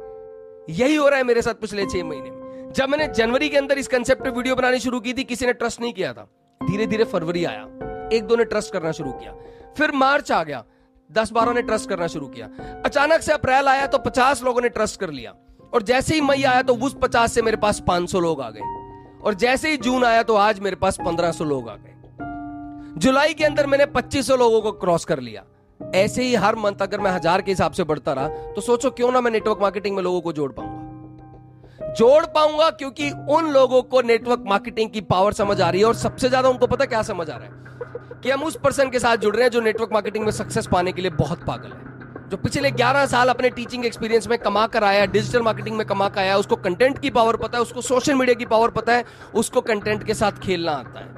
यही हो रहा है मेरे साथ पिछले छह महीने में। जब मैंने जनवरी के अंदर इस कंसेप्ट पे वीडियो बनानी शुरू की थी, किसी ने ट्रस्ट नहीं किया था। धीरे धीरे फरवरी आया, एक दो ने ट्रस्ट करना शुरू किया, फिर मार्च आ गया, दस बारह ने ट्रस्ट करना शुरू किया, अचानक से अप्रैल आया तो पचास लोगों ने ट्रस्ट कर लिया, और जैसे ही मई आया तो उस पचास से मेरे पास पांच सौ लोग आ गए, और जैसे ही जून आया तो आज मेरे पास पंद्रह सौ लोग आ गए। जुलाई के अंदर मैंने पच्चीस सौ लोगों को क्रॉस कर लिया। ऐसे ही हर मंथ अगर मैं हजार के हिसाब से बढ़ता रहा तो सोचो क्यों ना मैं नेटवर्क मार्केटिंग में लोगों को जोड़ पाऊंगा जोड़ पाऊंगा क्योंकि उन लोगों को नेटवर्क मार्केटिंग की पावर समझ आ रही है, और सबसे ज्यादा उनको पता क्या समझ आ रहा है कि हम उस पर्सन के साथ जुड़ रहे हैं जो नेटवर्क मार्केटिंग में सक्सेस पाने के लिए बहुत पागल है, जो पिछले ग्यारह साल अपने टीचिंग एक्सपीरियंस में कमा कर आया, डिजिटल मार्केटिंग में कमा कर आया, उसको कंटेंट की पावर पता है, उसको सोशल मीडिया की पावर पता है, उसको कंटेंट के साथ खेलना आता है।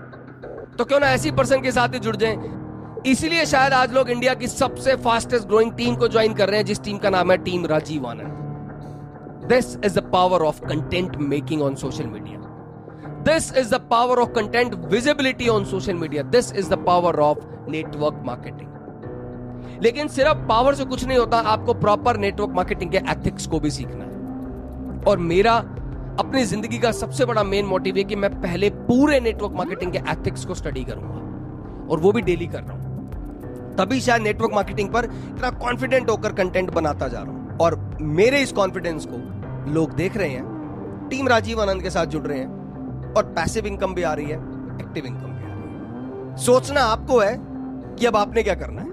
तो क्यों ना ऐसी पर्सन के साथ ही जुड़ जाए। इसीलिए शायद आज लोग इंडिया की सबसे फास्टेस्ट ग्रोइंग टीम को ज्वाइन कर रहे हैं, जिस टीम का नाम है team Rajiv Anand. This is the power of content making on social media. This is the power of content visibility on social media. This is the power of network marketing. लेकिन सिर्फ पावर से कुछ नहीं होता, आपको प्रॉपर नेटवर्क मार्केटिंग के ethics को भी सीखना है। और मेरा अपनी जिंदगी का सबसे बड़ा मेन मोटिव है कि मैं पहले पूरे नेटवर्क मार्केटिंग के एथिक्स को स्टडी करूंगा, और वो भी डेली कर रहा हूं। तभी शायद नेटवर्क मार्केटिंग पर इतना कॉन्फिडेंट होकर कंटेंट बनाता जा रहा हूं, और मेरे इस कॉन्फिडेंस को लोग देख रहे हैं, टीम राजीव आनंद के साथ जुड़ रहे हैं, और पैसिव इनकम भी आ रही है, एक्टिव इनकम भी आ रही है। सोचना आपको है कि अब आपने क्या करना है।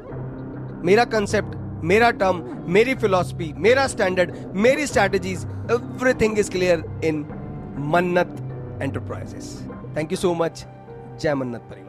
मेरा कंसेप्ट, मेरा टर्म, मेरी फिलॉसफी, मेरा स्टैंडर्ड, मेरी strategies, everything is clear in Mannat enterprises. Thank you so much. जय मन्नत परिवार।